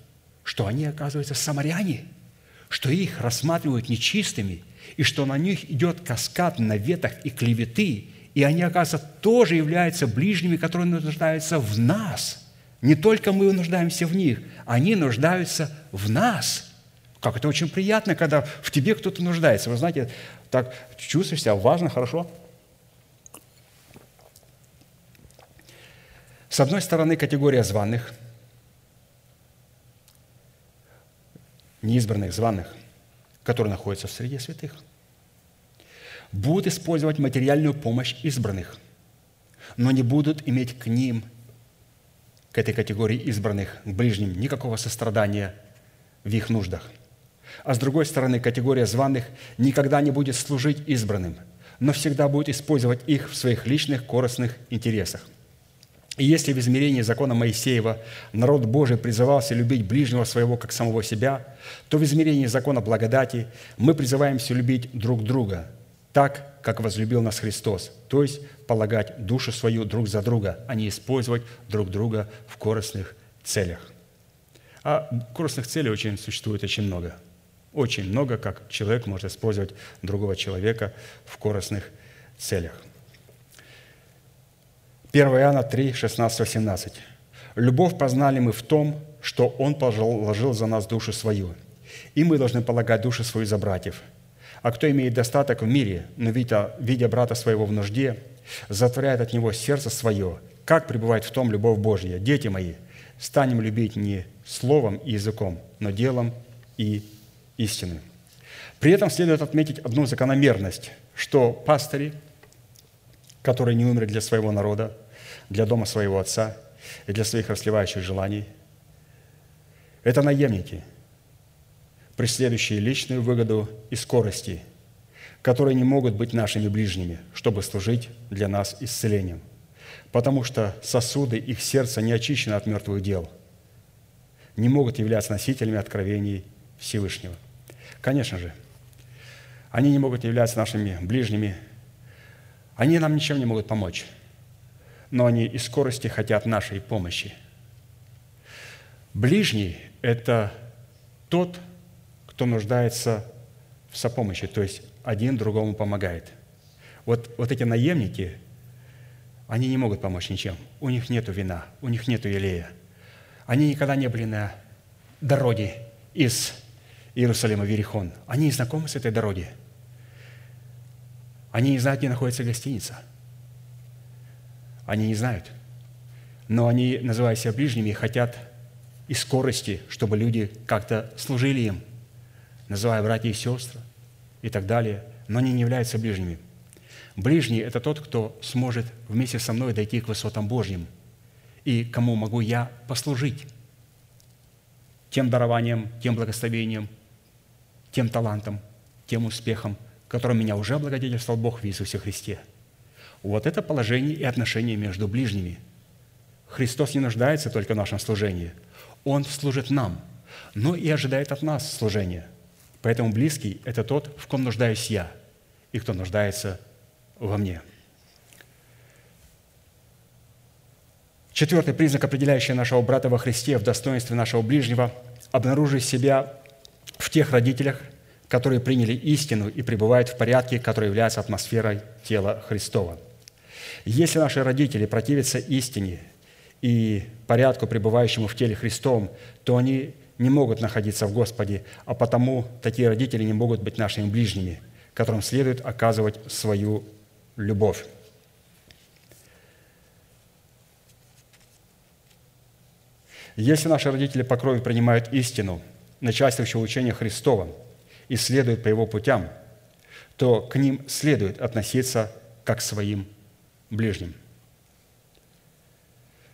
что они, оказывается, самаряне, что их рассматривают нечистыми, и что на них идет каскад наветов и клеветы, и они, оказывается, тоже являются ближними, которые нуждаются в нас. Не только мы нуждаемся в них, они нуждаются в нас. Как это очень приятно, когда в тебе кто-то нуждается. Вы знаете, так чувствуешь себя важно, хорошо. С одной стороны, категория званых, неизбранных званых, которые находятся в среде святых, будут использовать материальную помощь избранных, но не будут иметь к ним, к этой категории избранных, к ближним, никакого сострадания в их нуждах. А с другой стороны, категория званых никогда не будет служить избранным, но всегда будет использовать их в своих личных корыстных интересах. И если в измерении закона Моисеева народ Божий призывался любить ближнего своего как самого себя, то в измерении закона благодати мы призываемся любить друг друга так, как возлюбил нас Христос, то есть полагать душу свою друг за друга, а не использовать друг друга в корыстных целях. А корыстных целей очень, существует очень много. Очень много, как человек может использовать другого человека в корыстных целях. первое Иоанна три, шестнадцать, восемнадцать. «Любовь познали мы в том, что Он положил за нас душу свою, и мы должны полагать душу свою за братьев. А кто имеет достаток в мире, но видя, видя брата своего в нужде, затворяет от него сердце свое, как пребывает в том любовь Божья? Дети мои, станем любить не словом и языком, но делом и истиной». При этом следует отметить одну закономерность, что пастыри, которые не умерли для своего народа, для дома своего отца и для своих расслевающих желаний, это наемники, преследующие личную выгоду и скорости, которые не могут быть нашими ближними, чтобы служить для нас исцелением, потому что сосуды их сердца не очищены от мертвых дел, не могут являться носителями откровений Всевышнего. Конечно же, они не могут являться нашими ближними, они нам ничем не могут помочь, но они из скорости хотят нашей помощи. Ближний – это тот, кто нуждается в сопомощи, то есть один другому помогает. Вот, вот эти наемники – они не могут помочь ничем. У них нет вина, у них нет елея. Они никогда не были на дороге из Иерусалима в Иерихон. Они не знакомы с этой дороги. Они не знают, где находится гостиница. Они не знают. Но они, называя себя ближними, хотят из скорости, чтобы люди как-то служили им, называя братья и сестры и так далее, но они не являются ближними. Ближний – это тот, кто сможет вместе со мной дойти к высотам Божьим, и кому могу я послужить тем дарованием, тем благословением, тем талантом, тем успехом, которым меня уже облагодетельствовал Бог в Иисусе Христе. Вот это положение и отношения между ближними. Христос не нуждается только в нашем служении. Он служит нам, но и ожидает от нас служения. Поэтому близкий – это тот, в ком нуждаюсь я, и кто нуждается во мне. Четвертый признак, определяющий нашего брата во Христе в достоинстве нашего ближнего, обнаружив себя в тех родителях, которые приняли истину и пребывают в порядке, который является атмосферой тела Христова. Если наши родители противятся истине и порядку, пребывающему в теле Христовом, то они не могут находиться в Господе, а потому такие родители не могут быть нашими ближними, которым следует оказывать свою любовь. Если наши родители по крови принимают истину, начальствующего учения Христова, и следуют по его путям, то к ним следует относиться как к своим ближним.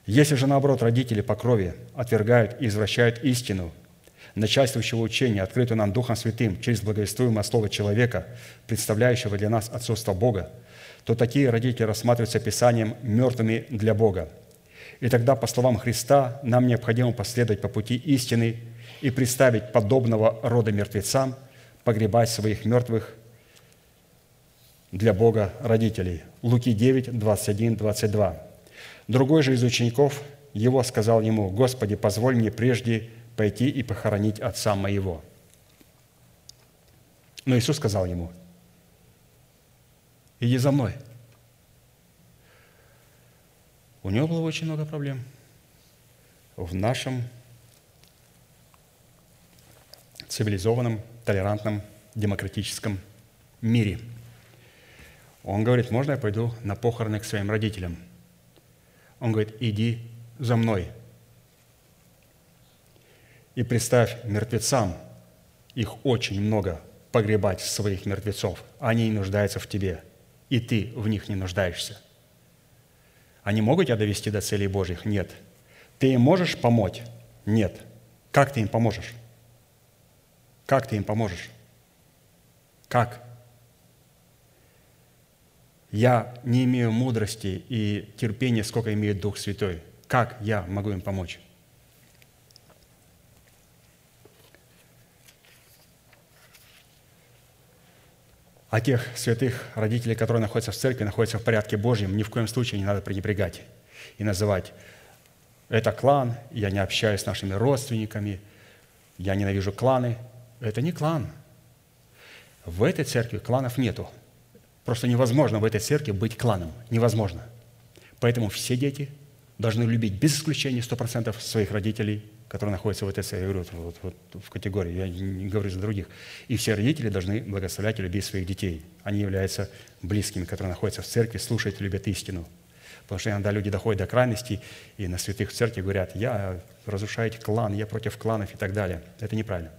Если же, наоборот, родители по крови отвергают и извращают истину, начальствующего учения, открытую нам Духом Святым через благовествуемое слово человека, представляющего для нас отцовство Бога, то такие родители рассматриваются Писанием мертвыми для Бога. И тогда, по словам Христа, нам необходимо последовать по пути истины и представить подобного рода мертвецам, погребать своих мертвых для Бога родителей. Луки девять, двадцать один, двадцать два. Другой же из учеников его сказал ему: «Господи, позволь мне прежде пойти и похоронить отца моего». Но Иисус сказал ему: «Иди за мной». У него было очень много проблем. В нашем цивилизованном, толерантном, демократическом мире. Он говорит: можно я пойду на похороны к своим родителям? Он говорит: иди за мной. И представь мертвецам, их очень много, погребать своих мертвецов. Они не нуждаются в тебе, и ты в них не нуждаешься. Они могут тебя довести до целей Божьих? Нет. Ты им можешь помочь? Нет. Как ты им поможешь? Как ты им поможешь? Как? Я не имею мудрости и терпения, сколько имеет Дух Святой. Как я могу им помочь? А тех святых родителей, которые находятся в церкви, находятся в порядке Божьем, ни в коем случае не надо пренебрегать и называть: это клан, я не общаюсь с нашими родственниками, я ненавижу кланы. Это не клан. В этой церкви кланов нету. Просто невозможно в этой церкви быть кланом. Невозможно. Поэтому все дети должны любить без исключения сто процентов своих родителей, которые находятся в этой церкви. Я говорю, вот, вот, вот, в категории, я не говорю за других. И все родители должны благословлять и любить своих детей. Они являются близкими, которые находятся в церкви, слушают и любят истину. Потому что иногда люди доходят до крайности и на святых в церкви говорят: я разрушаю клан, я против кланов и так далее. Это неправильно.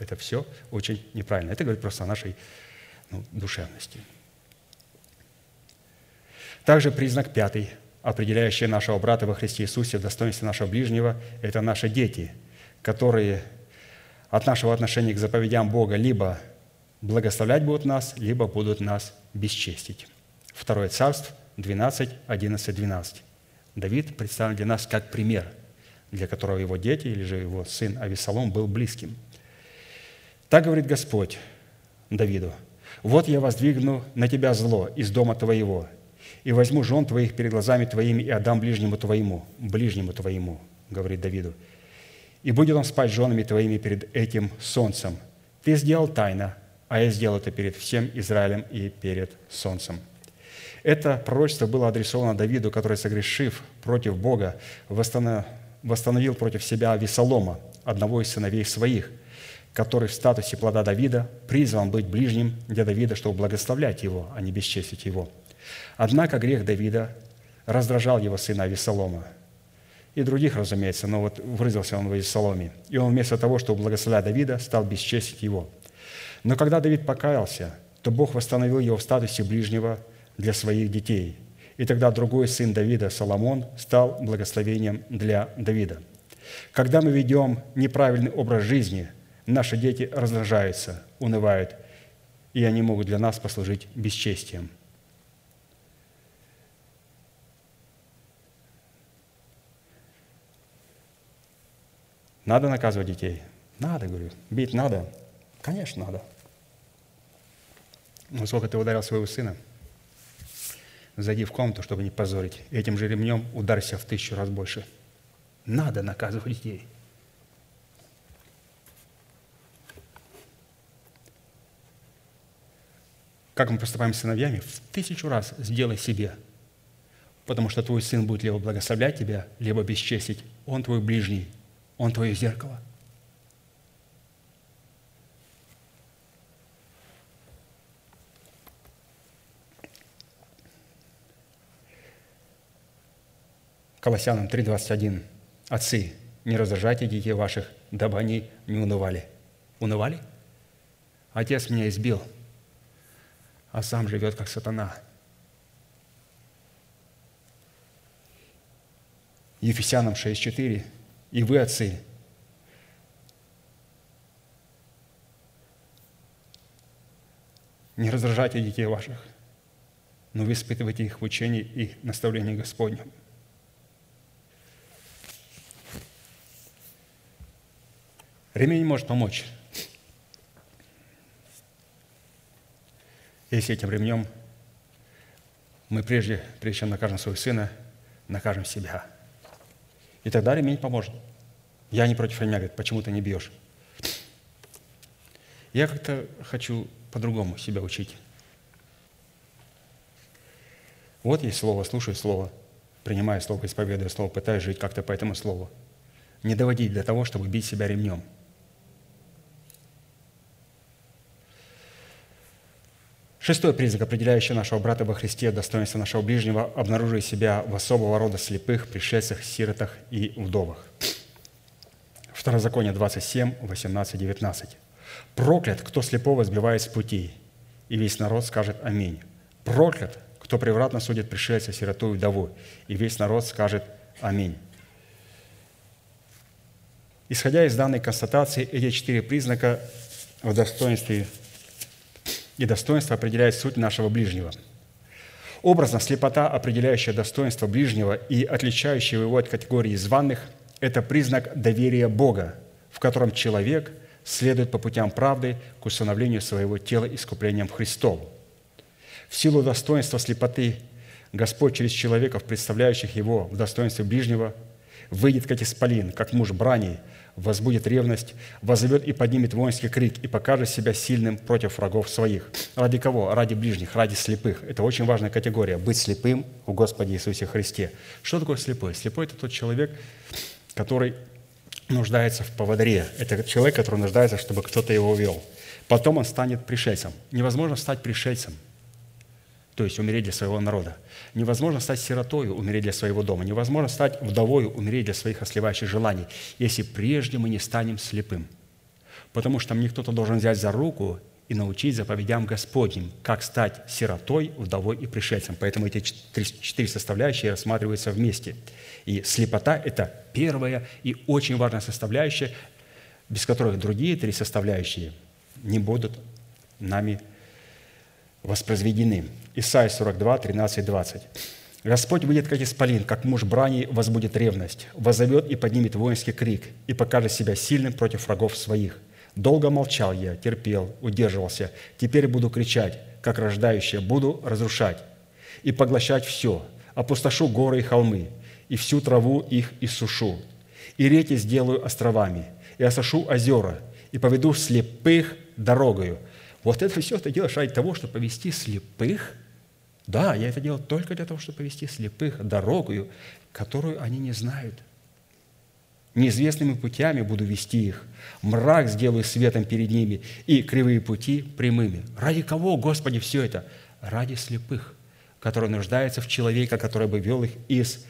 Это все очень неправильно. Это говорит просто о нашей ну, душевности. Также признак пятый, определяющий нашего брата во Христе Иисусе в достоинстве нашего ближнего, это наши дети, которые от нашего отношения к заповедям Бога либо благословлять будут нас, либо будут нас бесчестить. Второе царство, двенадцать, одиннадцать, двенадцать. Давид представлен для нас как пример, для которого его дети или же его сын Авессалом был близким. Так говорит Господь Давиду: «Вот я воздвигну на тебя зло из дома твоего, и возьму жен твоих перед глазами твоими и отдам ближнему твоему, ближнему твоему, говорит Давиду, и будет он спать с женами твоими перед этим солнцем. Ты сделал тайно, а я сделал это перед всем Израилем и перед солнцем». Это пророчество было адресовано Давиду, который, согрешив против Бога, восстановил против себя Авессалома, одного из сыновей своих, который в статусе плода Давида призван быть ближним для Давида, чтобы благословлять его, а не бесчестить его. Однако грех Давида раздражал его сына Авессалома и других, разумеется, но вот выразился он в Авессаломе. И он вместо того, чтобы благословлять Давида, стал бесчестить его. Но когда Давид покаялся то Бог восстановил его в статусе ближнего для своих детей. И тогда другой сын Давида, Соломон, стал благословением для Давида. Когда мы ведем неправильный образ жизни, наши дети раздражаются, унывают, и они могут для нас послужить бесчестием. Надо наказывать детей? Надо, говорю. Бить надо? Конечно, надо. Но сколько ты ударил своего сына? Зайди в комнату, чтобы не позорить. Этим же ремнем ударься в тысячу раз больше. Надо наказывать детей. Как мы поступаем с сыновьями? В тысячу раз сделай себе. Потому что твой сын будет либо благословлять тебя, либо бесчестить. Он твой ближний. Он твое зеркало. Колоссянам три двадцать один. Отцы, не раздражайте детей ваших, дабы они не унывали. Унывали? Отец меня избил, а сам живет как сатана. Ефесянам шесть четыре. И вы, отцы, не раздражайте детей ваших, но воспитывайте их в учении и наставлении Господнем. Ремень может помочь, если этим ремнем мы прежде, прежде чем накажем своего сына, накажем себя. И тогда ремень поможет. Я не против ремня, говорит, почему ты не бьешь? Я как-то хочу по-другому себя учить. Вот есть слово, слушаю слово, принимаю слово, исповедую слово, пытаюсь жить как-то по этому слову. Не доводить до того, чтобы бить себя ремнем. Шестой признак, определяющий нашего брата во Христе, достоинство нашего ближнего, обнаруживая себя в особого рода слепых, пришельцах, сиротах и вдовах. Второзаконие двадцать семь, восемнадцать, девятнадцать. «Проклят, кто слепого сбивает с пути, и весь народ скажет аминь. Проклят, кто превратно судит пришельца, сироту и вдову, и весь народ скажет аминь». Исходя из данной констатации, эти четыре признака в достоинстве и достоинство определяет суть нашего ближнего. Образно, слепота, определяющая достоинство ближнего и отличающая его от категории званых, это признак доверия Бога, в котором человек следует по путям правды к усыновлению своего тела искуплением Христовым. В силу достоинства слепоты Господь через человеков, представляющих его в достоинстве ближнего, выйдет как исполин, как муж брани, возбудит ревность, воззовет и поднимет воинский крик и покажет себя сильным против врагов своих. Ради кого? Ради ближних, ради слепых. Это очень важная категория – быть слепым в Господе Иисусе Христе. Что такое слепой? Слепой – это тот человек, который нуждается в поводыре. Это человек, который нуждается, чтобы кто-то его вел. Потом он станет пришельцем. Невозможно стать пришельцем, то есть умереть для своего народа. Невозможно стать сиротою, умереть для своего дома. Невозможно стать вдовою, умереть для своих ослепляющих желаний, если прежде мы не станем слепым. Потому что мне кто-то должен взять за руку и научить заповедям Господним, как стать сиротой, вдовой и пришельцем. Поэтому эти четыре составляющие рассматриваются вместе. И слепота – это первая и очень важная составляющая, без которой другие три составляющие не будут нами воспроизведены. Исайя сорок два, тринадцать, двадцать. «Господь выйдет, как исполин, как муж брани возбудит ревность, воззовет и поднимет воинский крик, и покажет себя сильным против врагов своих. Долго молчал я, терпел, удерживался. Теперь буду кричать, как рождающая, буду разрушать и поглощать все, опустошу горы и холмы, и всю траву их иссушу, и реки сделаю островами, и осушу озера, и поведу слепых дорогою». Вот это все ты делаешь ради того, чтобы повести слепых. Да, я это делал только для того, чтобы повести слепых дорогою, которую они не знают. Неизвестными путями буду вести их. Мрак сделаю светом перед ними, и кривые пути прямыми. Ради кого, Господи, все это? Ради слепых, которые нуждаются в человеке, который бы вел их из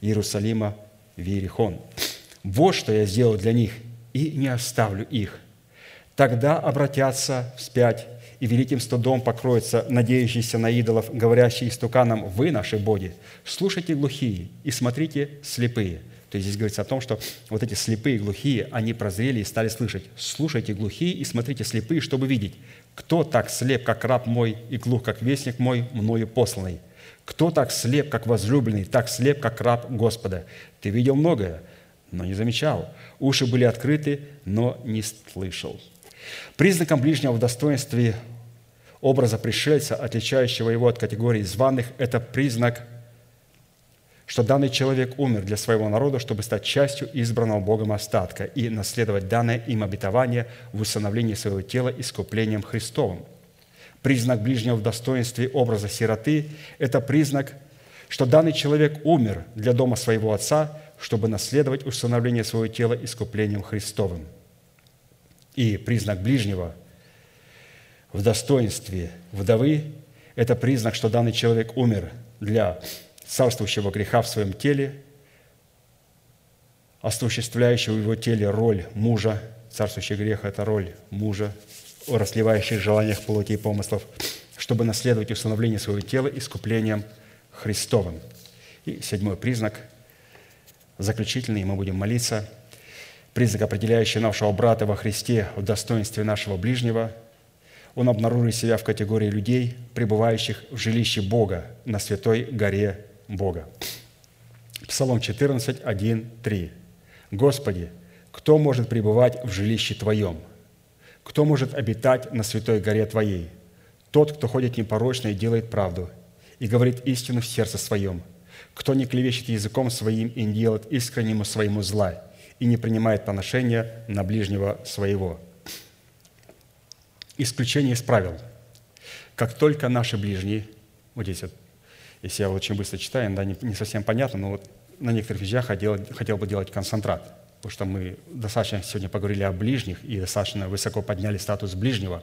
Иерусалима в Иерихон. Вот что я сделал для них, и не оставлю их. Тогда обратятся вспять и великим стыдом покроется надеющийся на идолов, говорящий истуканом: вы, наши боги, слушайте глухие и смотрите слепые». То есть здесь говорится о том, что вот эти слепые и глухие, они прозрели и стали слышать. «Слушайте глухие и смотрите слепые, чтобы видеть. Кто так слеп, как раб мой, и глух, как вестник мой, мною посланный? Кто так слеп, как возлюбленный, так слеп, как раб Господа? Ты видел многое, но не замечал. Уши были открыты, но не слышал». Признаком ближнего в достоинстве образа пришельца, отличающего его от категории званых, это признак, что данный человек умер для своего народа, чтобы стать частью избранного Богом остатка и наследовать данное им обетование в усыновлении своего тела искуплением Христовым. Признак ближнего в достоинстве образа сироты – это признак, что данный человек умер для дома своего отца, чтобы наследовать усыновление своего тела искуплением Христовым. И признак ближнего в достоинстве вдовы – это признак, что данный человек умер для царствующего греха в своем теле, осуществляющего в его теле роль мужа. Царствующий грех – это роль мужа, о расливающих желаниях плоти и помыслов, чтобы наследовать усыновление своего тела искуплением Христовым. И седьмой признак, заключительный, мы будем молиться. Признак, определяющий нашего брата во Христе в достоинстве нашего ближнего, он обнаружил себя в категории людей, пребывающих в жилище Бога, на святой горе Бога. Псалом четырнадцать, один, три. «Господи, кто может пребывать в жилище Твоем? Кто может обитать на святой горе Твоей? Тот, кто ходит непорочно и делает правду, и говорит истину в сердце своем, кто не клевещет языком своим и не делает искреннему своему зла, и не принимает поношения на ближнего своего». Исключение из правил. Как только наши ближние, вот здесь вот, если я очень быстро читаю, да, не, не совсем понятно, но вот на некоторых вещах хотел, хотел бы делать концентрат, потому что мы достаточно сегодня поговорили о ближних и достаточно высоко подняли статус ближнего.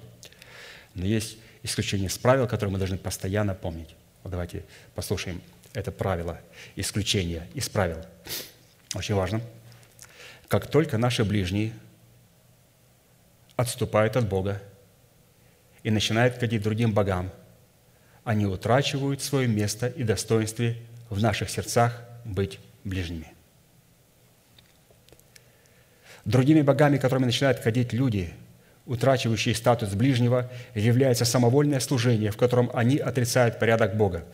Но есть исключение из правил, которые мы должны постоянно помнить. Вот давайте послушаем это правило, исключение из правил. Очень важно. Как только наши ближние отступают от Бога и начинают ходить другим богам, они утрачивают свое место и достоинство в наших сердцах быть ближними. Другими богами, которыми начинают ходить люди, утрачивающие статус ближнего, является самовольное служение, в котором они отрицают порядок Бога.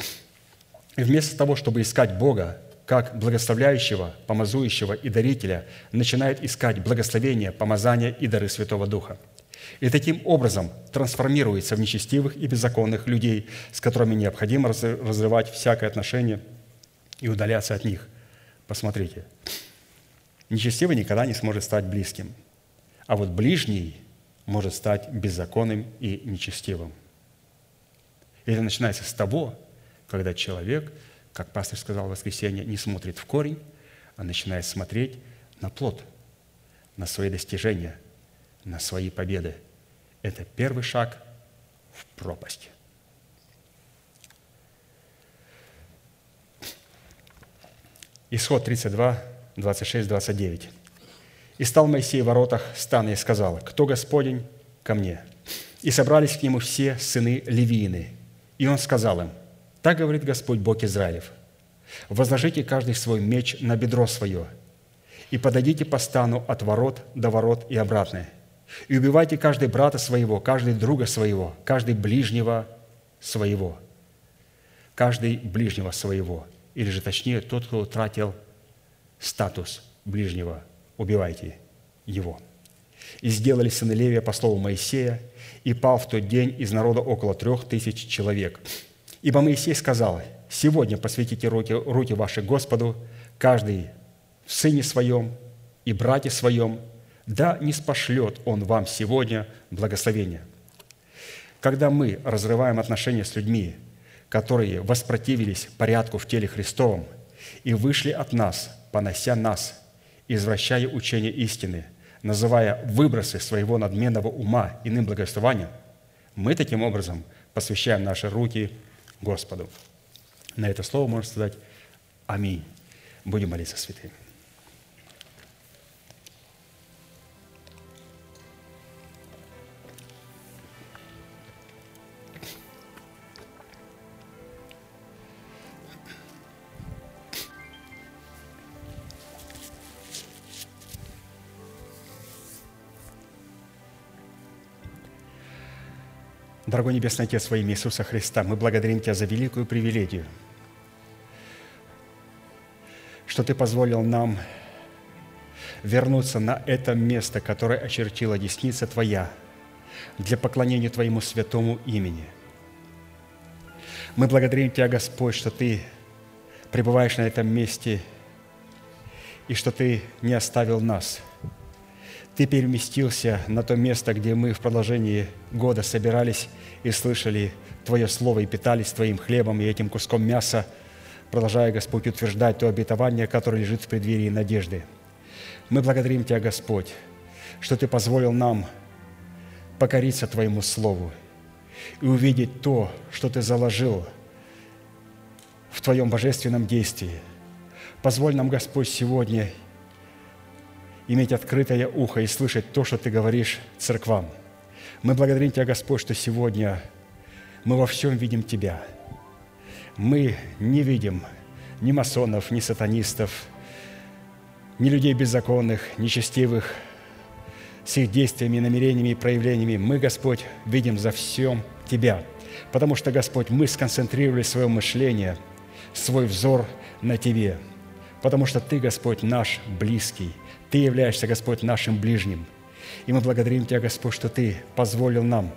И вместо того, чтобы искать Бога как благословляющего, помазующего и дарителя, начинают искать благословение, помазание и дары Святого Духа. И таким образом трансформируется в нечестивых и беззаконных людей, с которыми необходимо разрывать всякое отношение и удаляться от них. Посмотрите. Нечестивый никогда не сможет стать близким, а вот ближний может стать беззаконным и нечестивым. И это начинается с того, когда человек, как пастор сказал в воскресенье, не смотрит в корень, а начинает смотреть на плод, на свои достижения, на свои победы. Это первый шаг в пропасть. Исход тридцать два, двадцать шесть, двадцать девять. «И стал Моисей в воротах стана и сказал: кто Господень, ко мне. И собрались к нему все сыны Левиины. И он сказал им: так говорит Господь Бог Израилев: возложите каждый свой меч на бедро свое и подойдите по стану от ворот до ворот и обратно. И убивайте каждый брата своего, каждый друга своего, каждый ближнего своего». Каждый ближнего своего, или же точнее тот, кто утратил статус ближнего, убивайте его. «И сделали сыны Левия по слову Моисея, и пал в тот день из народа около трех тысяч человек. Ибо Моисей сказал: сегодня посвятите руки, руки ваши Господу, каждый в сыне своем и брате своем, да не спошлет он вам сегодня благословение». Когда мы разрываем отношения с людьми, которые воспротивились порядку в теле Христовом и вышли от нас, понося нас, извращая учение истины, называя выбросы своего надменного ума иным благословением, мы таким образом посвящаем наши руки Господу. На это слово можно сказать «Аминь». Будем молиться, святые. Дорогой Небесный Отец, во имя Иисуса Христа, мы благодарим Тебя за великую привилегию, что Ты позволил нам вернуться на это место, которое очертила десница Твоя, для поклонения Твоему святому имени. Мы благодарим Тебя, Господь, что Ты пребываешь на этом месте и что Ты не оставил нас. Ты переместился на то место, где мы в продолжении года собирались и слышали Твое Слово, и питались Твоим хлебом и этим куском мяса, продолжая, Господь, утверждать то обетование, которое лежит в преддверии надежды. Мы благодарим Тебя, Господь, что Ты позволил нам покориться Твоему Слову и увидеть то, что Ты заложил в Твоем божественном действии. Позволь нам, Господь, сегодня иметь открытое ухо и слышать то, что Ты говоришь церквам. Мы благодарим Тебя, Господь, что сегодня мы во всем видим Тебя. Мы не видим ни масонов, ни сатанистов, ни людей беззаконных, нечестивых, с их действиями, намерениями и проявлениями. Мы, Господь, видим за всем Тебя, потому что, Господь, мы сконцентрировали свое мышление, свой взор на Тебе, потому что Ты, Господь, наш близкий, Ты являешься, Господь, нашим ближним. И мы благодарим Тебя, Господь, что Ты позволил нам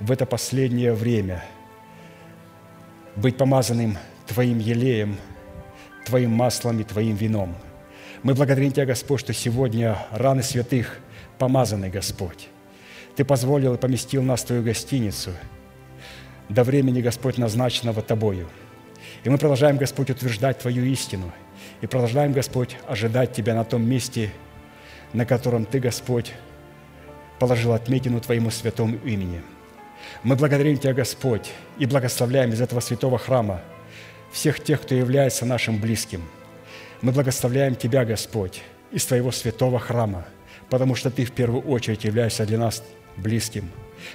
в это последнее время быть помазанным Твоим елеем, Твоим маслом и Твоим вином. Мы благодарим Тебя, Господь, что сегодня раны святых помазаны, Господь. Ты позволил и поместил нас в Твою гостиницу до времени, Господь, назначенного Тобою. И мы продолжаем, Господь, утверждать Твою истину и продолжаем, Господь, ожидать Тебя на том месте, на котором Ты, Господь, положил отметину Твоему святому имени. Мы благодарим Тебя, Господь, и благословляем из этого святого храма всех тех, кто является нашим близким. Мы благословляем Тебя, Господь, из Твоего святого храма, потому что Ты в первую очередь являешься для нас близким.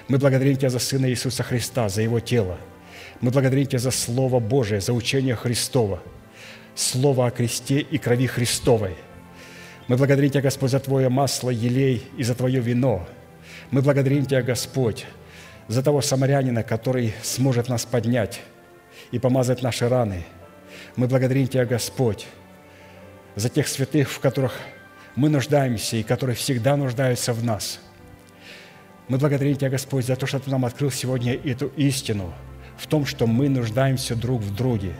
Мы благодарим Тебя за Сына Иисуса Христа, за Его тело. Мы благодарим Тебя за Слово Божие, за учение Христово, Слово о кресте и крови Христовой. Мы благодарим Тебя, Господь, за Твое масло, елей и за Твое вино. Мы благодарим Тебя, Господь, за того самарянина, который сможет нас поднять и помазать наши раны. Мы благодарим Тебя, Господь, за тех святых, в которых мы нуждаемся и которые всегда нуждаются в нас. Мы благодарим Тебя, Господь, за то, что Ты нам открыл сегодня эту истину в том, что мы нуждаемся друг в друге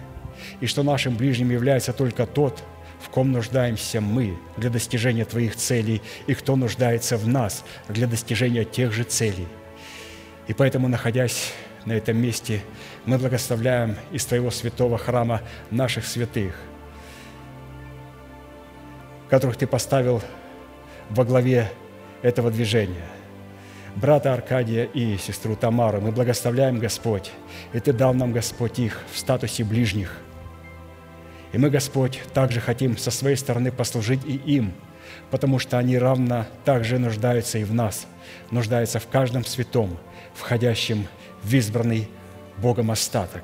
и что нашим ближним является только тот, в ком нуждаемся мы для достижения Твоих целей и кто нуждается в нас для достижения тех же целей. И поэтому, находясь на этом месте, мы благословляем из Твоего святого храма наших святых, которых Ты поставил во главе этого движения. Брата Аркадия и сестру Тамару мы благословляем, Господь, и Ты дал нам, Господь, их в статусе ближних. И мы, Господь, также хотим со своей стороны послужить и им, потому что они равно также нуждаются и в нас, нуждаются в каждом святом, входящим в избранный Богом остаток.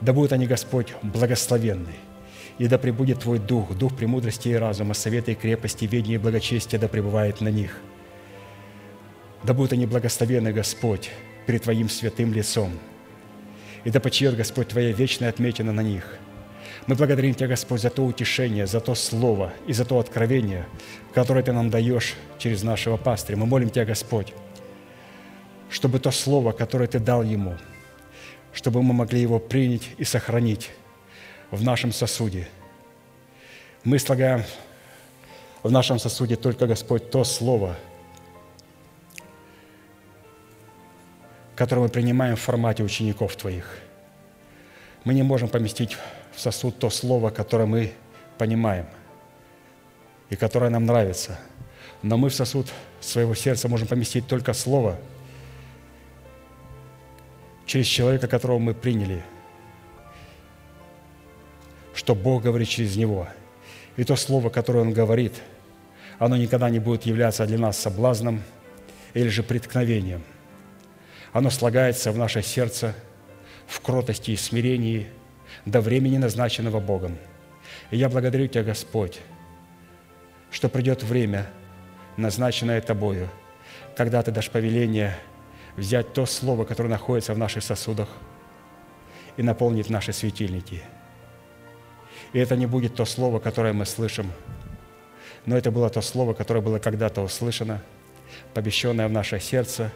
Да будут они, Господь, благословенны, и да пребудет Твой Дух, Дух премудрости и разума, совета и крепости, ведения и благочестия, да пребывает на них. Да будут они благословенны, Господь, перед Твоим святым лицом, и да почиет, Господь, Твоя вечная отметина на них. Мы благодарим Тебя, Господь, за то утешение, за то слово и за то откровение, которое Ты нам даешь через нашего пастыря. Мы молим Тебя, Господь, чтобы то слово, которое Ты дал ему, чтобы мы могли его принять и сохранить в нашем сосуде. Мы слагаем в нашем сосуде только, Господь, то слово, которое мы принимаем в формате учеников Твоих. Мы не можем поместить в сосуд то слово, которое мы понимаем и которое нам нравится. Но мы в сосуд своего сердца можем поместить только слово через человека, которого мы приняли, что Бог говорит через него. И то слово, которое Он говорит, оно никогда не будет являться для нас соблазном или же преткновением. Оно слагается в наше сердце в кротости и смирении до времени, назначенного Богом. И я благодарю Тебя, Господь, что придет время, назначенное Тобою, когда Ты дашь повеление взять то слово, которое находится в наших сосудах, и наполнить наши светильники. И это не будет то слово, которое мы слышим, но это было то слово, которое было когда-то услышано, помещенное в наше сердце,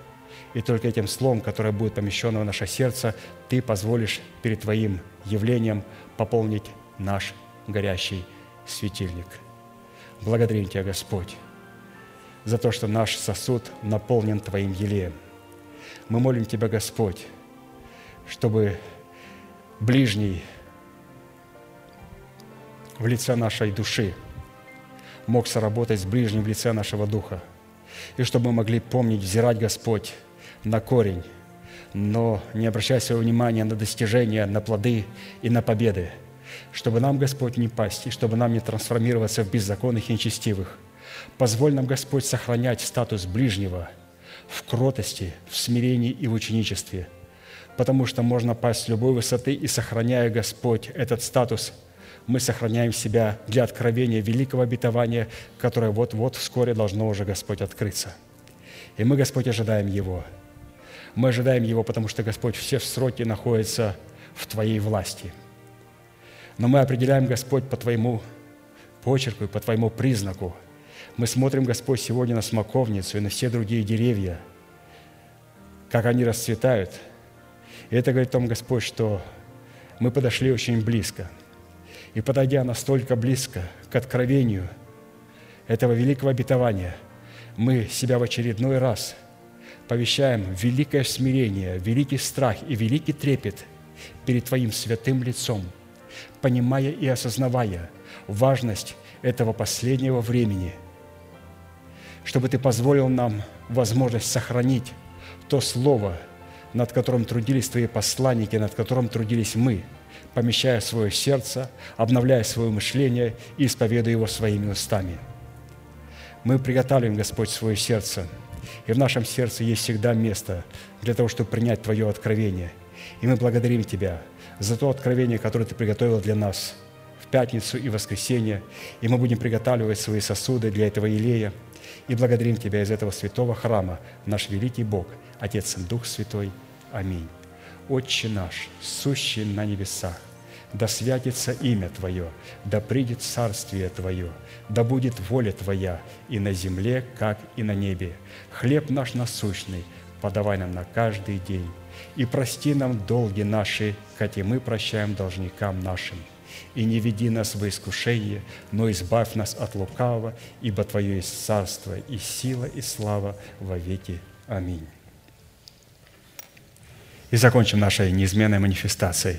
и только этим словом, которое будет помещено в наше сердце, ты позволишь перед твоим явлением пополнить наш горящий светильник. Благодарим Тебя, Господь, за то, что наш сосуд наполнен Твоим елеем. Мы молим Тебя, Господь, чтобы ближний в лице нашей души мог соработать с ближним в лице нашего духа, и чтобы мы могли помнить, взирать, Господь, на корень, но не обращая своего внимания на достижения, на плоды и на победы, чтобы нам, Господь, не пасть, и чтобы нам не трансформироваться в беззаконных и нечестивых. Позволь нам, Господь, сохранять статус ближнего в кротости, в смирении и в ученичестве, потому что можно пасть с любой высоты, и, сохраняя, Господь, этот статус, мы сохраняем себя для откровения великого обетования, которое вот-вот вскоре должно уже, Господь, открыться. И мы, Господь, ожидаем Его. Мы ожидаем Его, потому что, Господь, все сроки находятся в Твоей власти. Но мы определяем, Господь, по Твоему почерку и по Твоему признаку. Мы смотрим, Господь, сегодня на смоковницу и на все другие деревья, как они расцветают. И это говорит о том, Господь, что мы подошли очень близко. И подойдя настолько близко к откровению этого великого обетования, мы себя в очередной раз повещаем в великое смирение, великий страх и великий трепет перед Твоим святым лицом, понимая и осознавая важность этого последнего времени, чтобы Ты позволил нам возможность сохранить то слово, над которым трудились Твои посланники, над которым трудились мы, помещая свое сердце, обновляя свое мышление и исповедуя его своими устами. Мы приготовим, Господь, свое сердце, и в нашем сердце есть всегда место для того, чтобы принять Твое откровение. И мы благодарим Тебя за то откровение, которое Ты приготовил для нас в пятницу и воскресенье, и мы будем приготавливать свои сосуды для этого елея, и благодарим Тебя из этого святого храма, наш великий Бог, Отец и Дух Святой. Аминь. Отче наш, сущий на небесах, да святится имя Твое, да придет царствие Твое, да будет воля Твоя и на земле, как и на небе. Хлеб наш насущный подавай нам на каждый день, и прости нам долги наши, как и мы прощаем должникам нашим. И не веди нас во искушение, но избавь нас от лукавого, ибо Твое есть царство, и сила, и слава во веки. Аминь. И закончим нашей неизменной манифестацией.